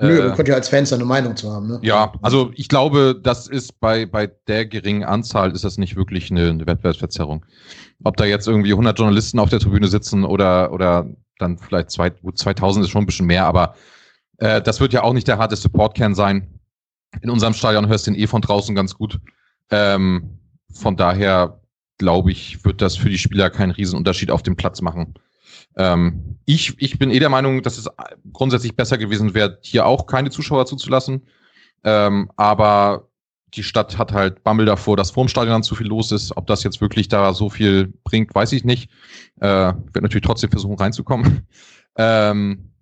Nö, man äh, könnte ja als Fans eine Meinung zu haben, ne? Ja, also ich glaube, das ist bei, bei der geringen Anzahl ist das nicht wirklich eine, eine Wettbewerbsverzerrung. Ob da jetzt irgendwie hundert Journalisten auf der Tribüne sitzen oder, oder dann vielleicht zwei, gut, zweitausend ist schon ein bisschen mehr, aber äh, das wird ja auch nicht der harte Support-Kern sein. In unserem Stadion hörst du den eh von draußen ganz gut. Ähm, von daher glaube ich, wird das für die Spieler keinen Riesenunterschied auf dem Platz machen. Ähm, ich, ich bin eh der Meinung, dass es grundsätzlich besser gewesen wäre, hier auch keine Zuschauer zuzulassen. Ähm, aber die Stadt hat halt Bammel davor, dass vorm Stadion zu viel los ist. Ob das jetzt wirklich da so viel bringt, weiß ich nicht. Äh, werde natürlich trotzdem versuchen, reinzukommen. ähm,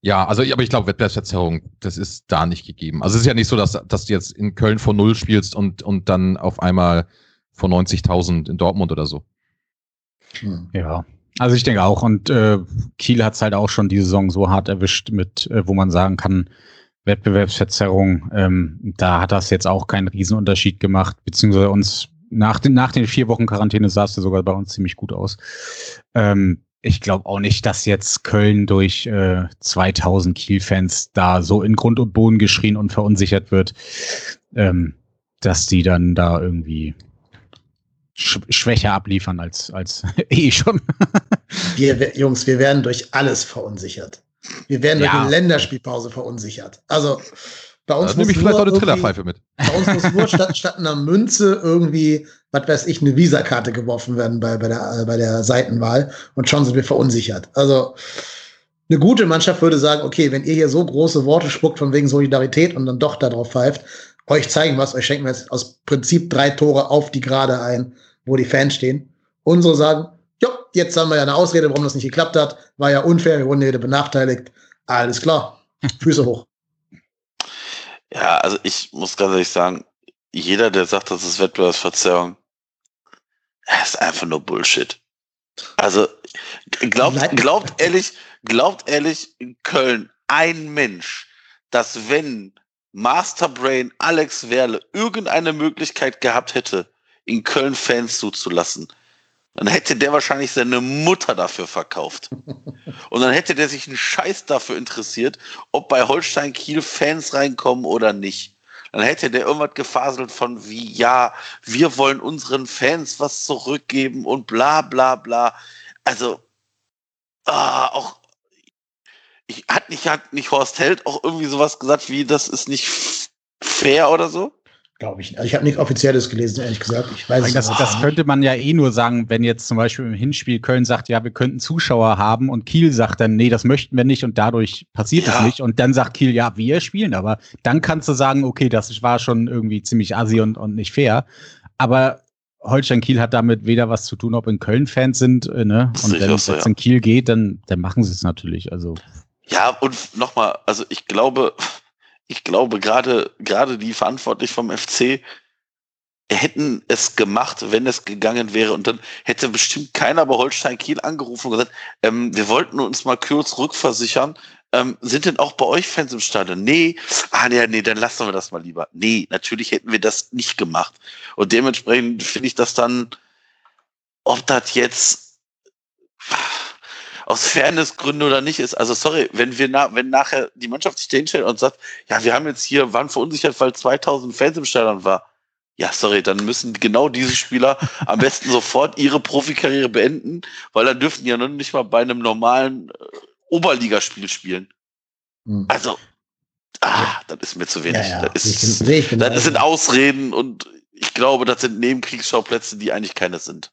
ja, also aber ich glaube, Wettbewerbsverzerrung, das ist da nicht gegeben. Also es ist ja nicht so, dass, dass du jetzt in Köln vor null spielst und, und dann auf einmal von neunzigtausend in Dortmund oder so. Ja, also ich denke auch. Und äh, Kiel hat es halt auch schon die Saison so hart erwischt, mit, äh, wo man sagen kann, Wettbewerbsverzerrung, ähm, da hat das jetzt auch keinen Riesenunterschied gemacht, beziehungsweise uns nach den, nach den vier Wochen Quarantäne sah es ja sogar bei uns ziemlich gut aus. Ähm, ich glaube auch nicht, dass jetzt Köln durch äh, zweitausend Kiel-Fans da so in Grund und Boden geschrien und verunsichert wird, ähm, dass die dann da irgendwie schwächer abliefern als, als eh schon. Wir, Jungs, wir werden durch alles verunsichert. Wir werden durch ja. eine Länderspielpause verunsichert. Also bei uns da muss nehme ich vielleicht auch eine Trillerpfeife mit. Bei uns muss nur statt, statt einer Münze irgendwie, was weiß ich, eine Visakarte geworfen werden bei, bei, der, bei der Seitenwahl und schon sind wir verunsichert. Also eine gute Mannschaft würde sagen, okay, wenn ihr hier so große Worte spuckt von wegen Solidarität und dann doch darauf pfeift, euch zeigen was, euch schenken wir jetzt aus Prinzip drei Tore auf die Gerade ein, wo die Fans stehen. Unsere sagen, jo, jetzt haben wir ja eine Ausrede, warum das nicht geklappt hat. War ja unfair, wir wurden jeder benachteiligt. Alles klar, Füße hoch. Ja, also ich muss ganz ehrlich sagen, jeder, der sagt, das ist Wettbewerbsverzerrung, ist einfach nur Bullshit. Also glaubt, glaubt ehrlich, glaubt ehrlich in Köln ein Mensch, dass wenn Masterbrain Alex Werle irgendeine Möglichkeit gehabt hätte, in Köln Fans zuzulassen, dann hätte der wahrscheinlich seine Mutter dafür verkauft. Und dann hätte der sich einen Scheiß dafür interessiert, ob bei Holstein Kiel Fans reinkommen oder nicht. Dann hätte der irgendwas gefaselt von wie, ja, wir wollen unseren Fans was zurückgeben und bla bla bla. Also, ah, auch Ich, hat, nicht, hat nicht Horst Heldt auch irgendwie sowas gesagt wie, das ist nicht fair oder so? Glaube ich nicht. Also ich habe nichts Offizielles gelesen, ehrlich gesagt. Ich weiß das, nicht. Das könnte man ja eh nur sagen, wenn jetzt zum Beispiel im Hinspiel Köln sagt, ja, wir könnten Zuschauer haben und Kiel sagt dann, nee, das möchten wir nicht und dadurch passiert ja. es nicht. Und dann sagt Kiel, ja, wir spielen. Aber dann kannst du sagen, okay, das war schon irgendwie ziemlich assi und, und nicht fair. Aber Holstein Kiel hat damit weder was zu tun, ob in Köln Fans sind. Äh, ne? Und wenn es so, jetzt ja. in Kiel geht, dann, dann machen sie es natürlich. Also ja, und nochmal, also ich glaube, ich glaube gerade gerade die Verantwortlichen vom F C hätten es gemacht, wenn es gegangen wäre. Und dann hätte bestimmt keiner bei Holstein Kiel angerufen und gesagt, ähm, wir wollten uns mal kurz rückversichern, ähm, sind denn auch bei euch Fans im Stadion? Nee, ah nee, nee, dann lassen wir das mal lieber. Nee, natürlich hätten wir das nicht gemacht. Und dementsprechend finde ich das dann, ob das jetzt aus Fairnessgründen oder nicht ist. Also sorry, wenn wir na, wenn nachher die Mannschaft sich dahinstellt und sagt, ja, wir haben jetzt hier, waren verunsichert, weil zweitausend Fans im Stadion war. Ja, sorry, dann müssen genau diese Spieler am besten sofort ihre Profikarriere beenden, weil dann dürften ja noch nicht mal bei einem normalen äh, Oberligaspiel spielen. Hm. Also, ah, das ist mir zu wenig. Ja, ja. Das, ist, ich bin, ich bin das sind Ausreden und ich glaube, das sind Nebenkriegsschauplätze, die eigentlich keine sind.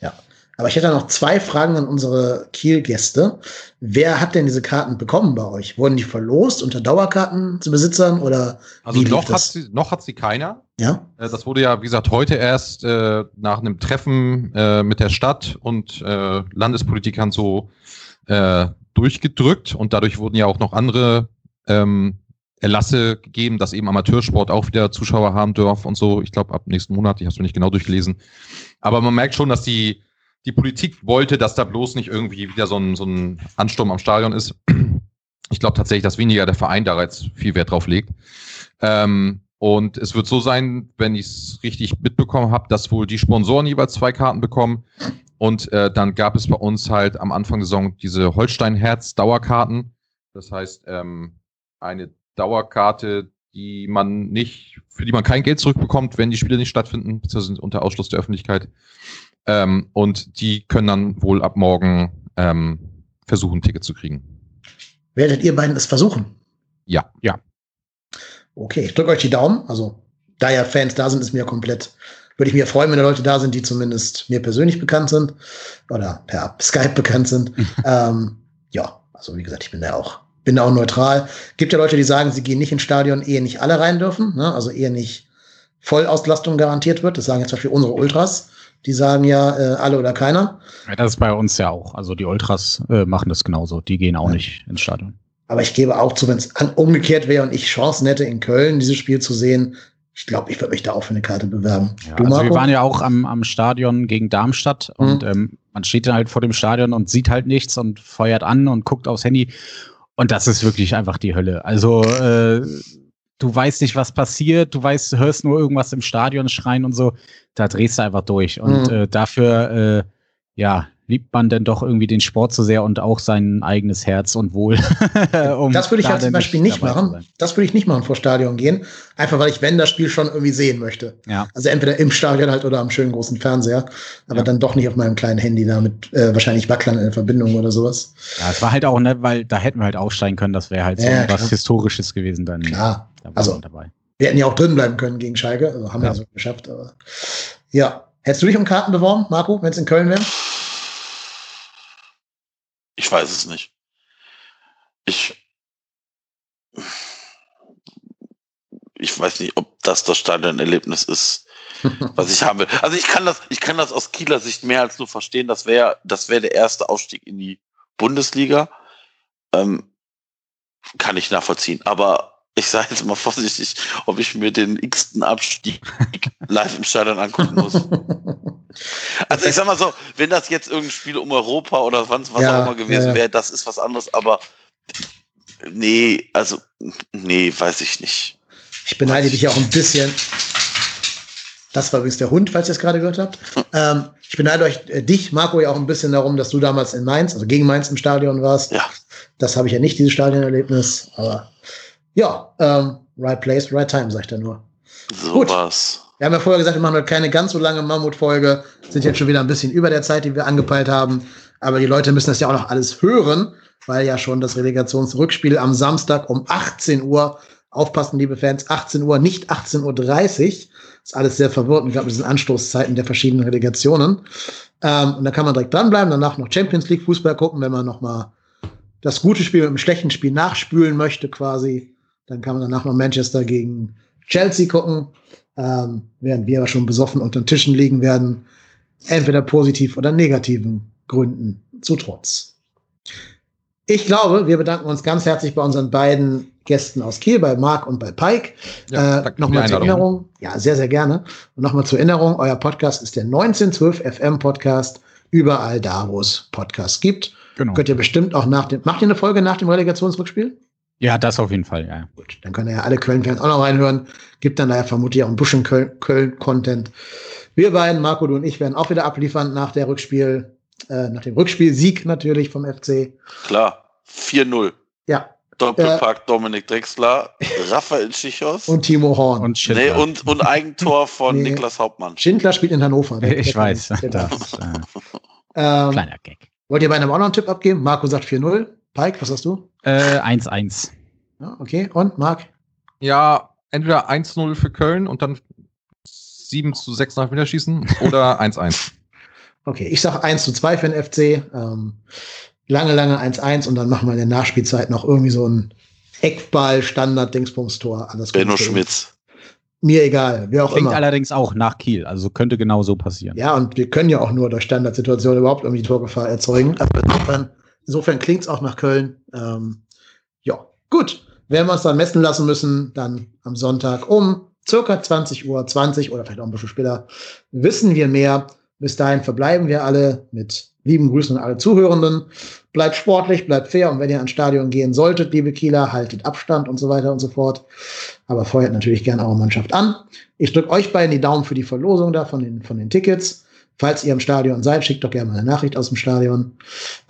Ja. Aber ich hätte noch zwei Fragen an unsere Kiel-Gäste. Wer hat denn diese Karten bekommen bei euch? Wurden die verlost unter Dauerkarten zu Besitzern? Oder also noch hat, sie, noch hat sie keiner. Ja. Das wurde ja, wie gesagt, heute erst äh, nach einem Treffen äh, mit der Stadt und äh, Landespolitikern so äh, durchgedrückt. Und dadurch wurden ja auch noch andere ähm, Erlasse gegeben, dass eben Amateursport auch wieder Zuschauer haben darf und so. Ich glaube, ab nächsten Monat. Ich habe es mir nicht genau durchgelesen. Aber man merkt schon, dass die die Politik wollte, dass da bloß nicht irgendwie wieder so ein, so ein Ansturm am Stadion ist. Ich glaube tatsächlich, dass weniger der Verein da jetzt viel Wert drauf legt. Ähm, und es wird so sein, wenn ich es richtig mitbekommen habe, dass wohl die Sponsoren jeweils zwei Karten bekommen. Und äh, dann gab es bei uns halt am Anfang der Saison diese Holstein-Herz-Dauerkarten. Das heißt, ähm, eine Dauerkarte, die man nicht, für die man kein Geld zurückbekommt, wenn die Spiele nicht stattfinden, beziehungsweise unter Ausschluss der Öffentlichkeit. Ähm, und die können dann wohl ab morgen ähm, versuchen, ein Ticket zu kriegen. Werdet ihr beiden es versuchen? Ja, ja. Okay, ich drücke euch die Daumen. Also, da ja Fans da sind, ist mir komplett. Würde ich mir freuen, wenn da Leute da sind, die zumindest mir persönlich bekannt sind oder per Skype bekannt sind. ähm, ja, also wie gesagt, ich bin da auch, bin da auch neutral. Gibt ja Leute, die sagen, sie gehen nicht ins Stadion, ehe nicht alle rein dürfen, ne? Also ehe nicht Vollauslastung garantiert wird. Das sagen jetzt zum Beispiel unsere Ultras. Die sagen ja äh, alle oder keiner. Ja, das ist bei uns ja auch. Also die Ultras äh, machen das genauso. Die gehen auch ja. nicht ins Stadion. Aber ich gebe auch zu, wenn es umgekehrt wäre und ich Chancen hätte, in Köln dieses Spiel zu sehen, ich glaube, ich würde mich da auch für eine Karte bewerben. Ja, du, also wir waren ja auch am, am Stadion gegen Darmstadt mhm. und ähm, man steht dann halt vor dem Stadion und sieht halt nichts und feuert an und guckt aufs Handy. Und das ist wirklich einfach die Hölle. Also äh, du weißt nicht, was passiert. Du weißt, hörst nur irgendwas im Stadion schreien und so. Da drehst du einfach durch. Und mhm. äh, dafür, äh, ja, liebt man denn doch irgendwie den Sport so sehr und auch sein eigenes Herz und Wohl. um das würde ich halt zum Beispiel nicht machen. Das würde ich nicht machen, vor Stadion gehen. Einfach, weil ich, wenn, das Spiel schon irgendwie sehen möchte. Ja. Also entweder im Stadion halt oder am schönen großen Fernseher. Aber ja. dann doch nicht auf meinem kleinen Handy da mit äh, wahrscheinlich Wacklern in Verbindung oder sowas. Ja, es war halt auch, ne, weil da hätten wir halt aufsteigen können. Das wäre halt so ja, was Historisches gewesen dann. Klar, da also dabei. Wir hätten ja auch drin bleiben können gegen Schalke. Also haben ja. wir so geschafft. Aber ja, hättest du dich um Karten beworben, Marco, wenn es in Köln wäre? Ich weiß es nicht. Ich, ich weiß nicht, ob das das Stadionerlebnis ist, was ich haben will. Also ich kann das, ich kann das aus Kieler Sicht mehr als nur verstehen. Das wäre, das wäre der erste Aufstieg in die Bundesliga. Ähm, kann ich nachvollziehen. Aber ich sage jetzt mal vorsichtig, ob ich mir den x-ten Abstieg live im Stadion angucken muss. Also ich sag mal so, wenn das jetzt irgendein Spiel um Europa oder was ja, auch immer gewesen ja. wäre, das ist was anderes, aber nee, also nee, weiß ich nicht. Ich beneide dich ja auch ein bisschen. Das war übrigens der Hund, falls ihr es gerade gehört habt. Hm. Ähm, ich beneide euch, äh, dich, Marco, ja auch ein bisschen darum, dass du damals in Mainz, also gegen Mainz im Stadion warst. Ja. Das habe ich ja nicht, dieses Stadionerlebnis, aber ja, ähm, right place, right time, sag ich da nur. So gut. Was. Wir haben ja vorher gesagt, wir machen heute keine ganz so lange Mammutfolge. Sind jetzt schon wieder ein bisschen über der Zeit, die wir angepeilt haben. Aber die Leute müssen das ja auch noch alles hören, weil ja schon das Relegationsrückspiel am Samstag um achtzehn Uhr, aufpassen, liebe Fans, achtzehn Uhr, nicht achtzehn Uhr dreißig. Ist alles sehr verwirrt. Ich glaube, das sind Anstoßzeiten der verschiedenen Relegationen. Ähm, und da kann man direkt dranbleiben, danach noch Champions League Fußball gucken, wenn man noch mal das gute Spiel mit dem schlechten Spiel nachspülen möchte quasi. Dann kann man danach noch Manchester gegen Chelsea gucken. Ähm, während wir aber schon besoffen unter den Tischen liegen werden, entweder positiv oder negativen Gründen zu trotz. Ich glaube, wir bedanken uns ganz herzlich bei unseren beiden Gästen aus Kiel, bei Marc und bei Pike. Ja, äh, nochmal zur Erinnerung, ja, sehr, sehr gerne. Und nochmal zur Erinnerung, euer Podcast ist der neunzehnhundertzwölf F M Podcast, überall da, wo es Podcasts gibt. Genau. Könnt ihr bestimmt auch nach dem, macht ihr eine Folge nach dem Relegationsrückspiel? Ja, das auf jeden Fall, ja. Gut, dann können ja alle Köln-Fans auch noch reinhören. Gibt dann daher vermutlich auch einen Buschen Köln-Content. Wir beiden, Marco, du und ich, werden auch wieder abliefern nach der Rückspiel, äh, nach dem Rückspielsieg natürlich vom F C. Klar, vier null. Ja. Doppelpack äh, Dominik Drexler, Rafael Czichos. Und Timo Horn. Und Schindler. Nee, und, und Eigentor von nee. Niklas Hauptmann. Schindler spielt in Hannover. Der ich der weiß. Der das, äh, ähm, kleiner Gag. Wollt ihr beiden aber auch noch einen Tipp abgeben? Marco sagt vier null. Pike, was hast du? Äh, eins eins. Ja, okay, und Marc? Ja, entweder eins null für Köln und dann sieben zu sechs nach wieder schießen oder eins eins. Okay, ich sag eins zu zwei für den F C. Ähm, lange, lange eins eins und dann machen wir in der Nachspielzeit noch irgendwie so ein Eckball-Standard-Dingsbums-Tor. Benno Schmitz. Mir egal, wer auch Klingt immer. Allerdings auch nach Kiel, also könnte genau so passieren. Ja, und wir können ja auch nur durch Standardsituationen überhaupt irgendwie Torgefahr erzeugen. Aber insofern Insofern klingt es auch nach Köln. Ähm, ja, gut. Wenn wir uns dann messen lassen müssen, dann am Sonntag um circa zwanzig Uhr zwanzig oder vielleicht auch ein bisschen später, wissen wir mehr. Bis dahin verbleiben wir alle mit lieben Grüßen an alle Zuhörenden. Bleibt sportlich, bleibt fair. Und wenn ihr ans Stadion gehen solltet, liebe Kieler, haltet Abstand und so weiter und so fort. Aber feuert natürlich gerne eure Mannschaft an. Ich drücke euch beiden die Daumen für die Verlosung da von den, von den Tickets. Falls ihr im Stadion seid, schickt doch gerne mal eine Nachricht aus dem Stadion.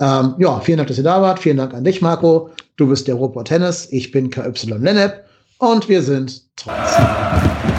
Ähm, ja, vielen Dank, dass ihr da wart. Vielen Dank an dich, Marco. Du bist der Ruhrpott Hennes. Ich bin K Y Lennep. Und wir sind Trotzdem.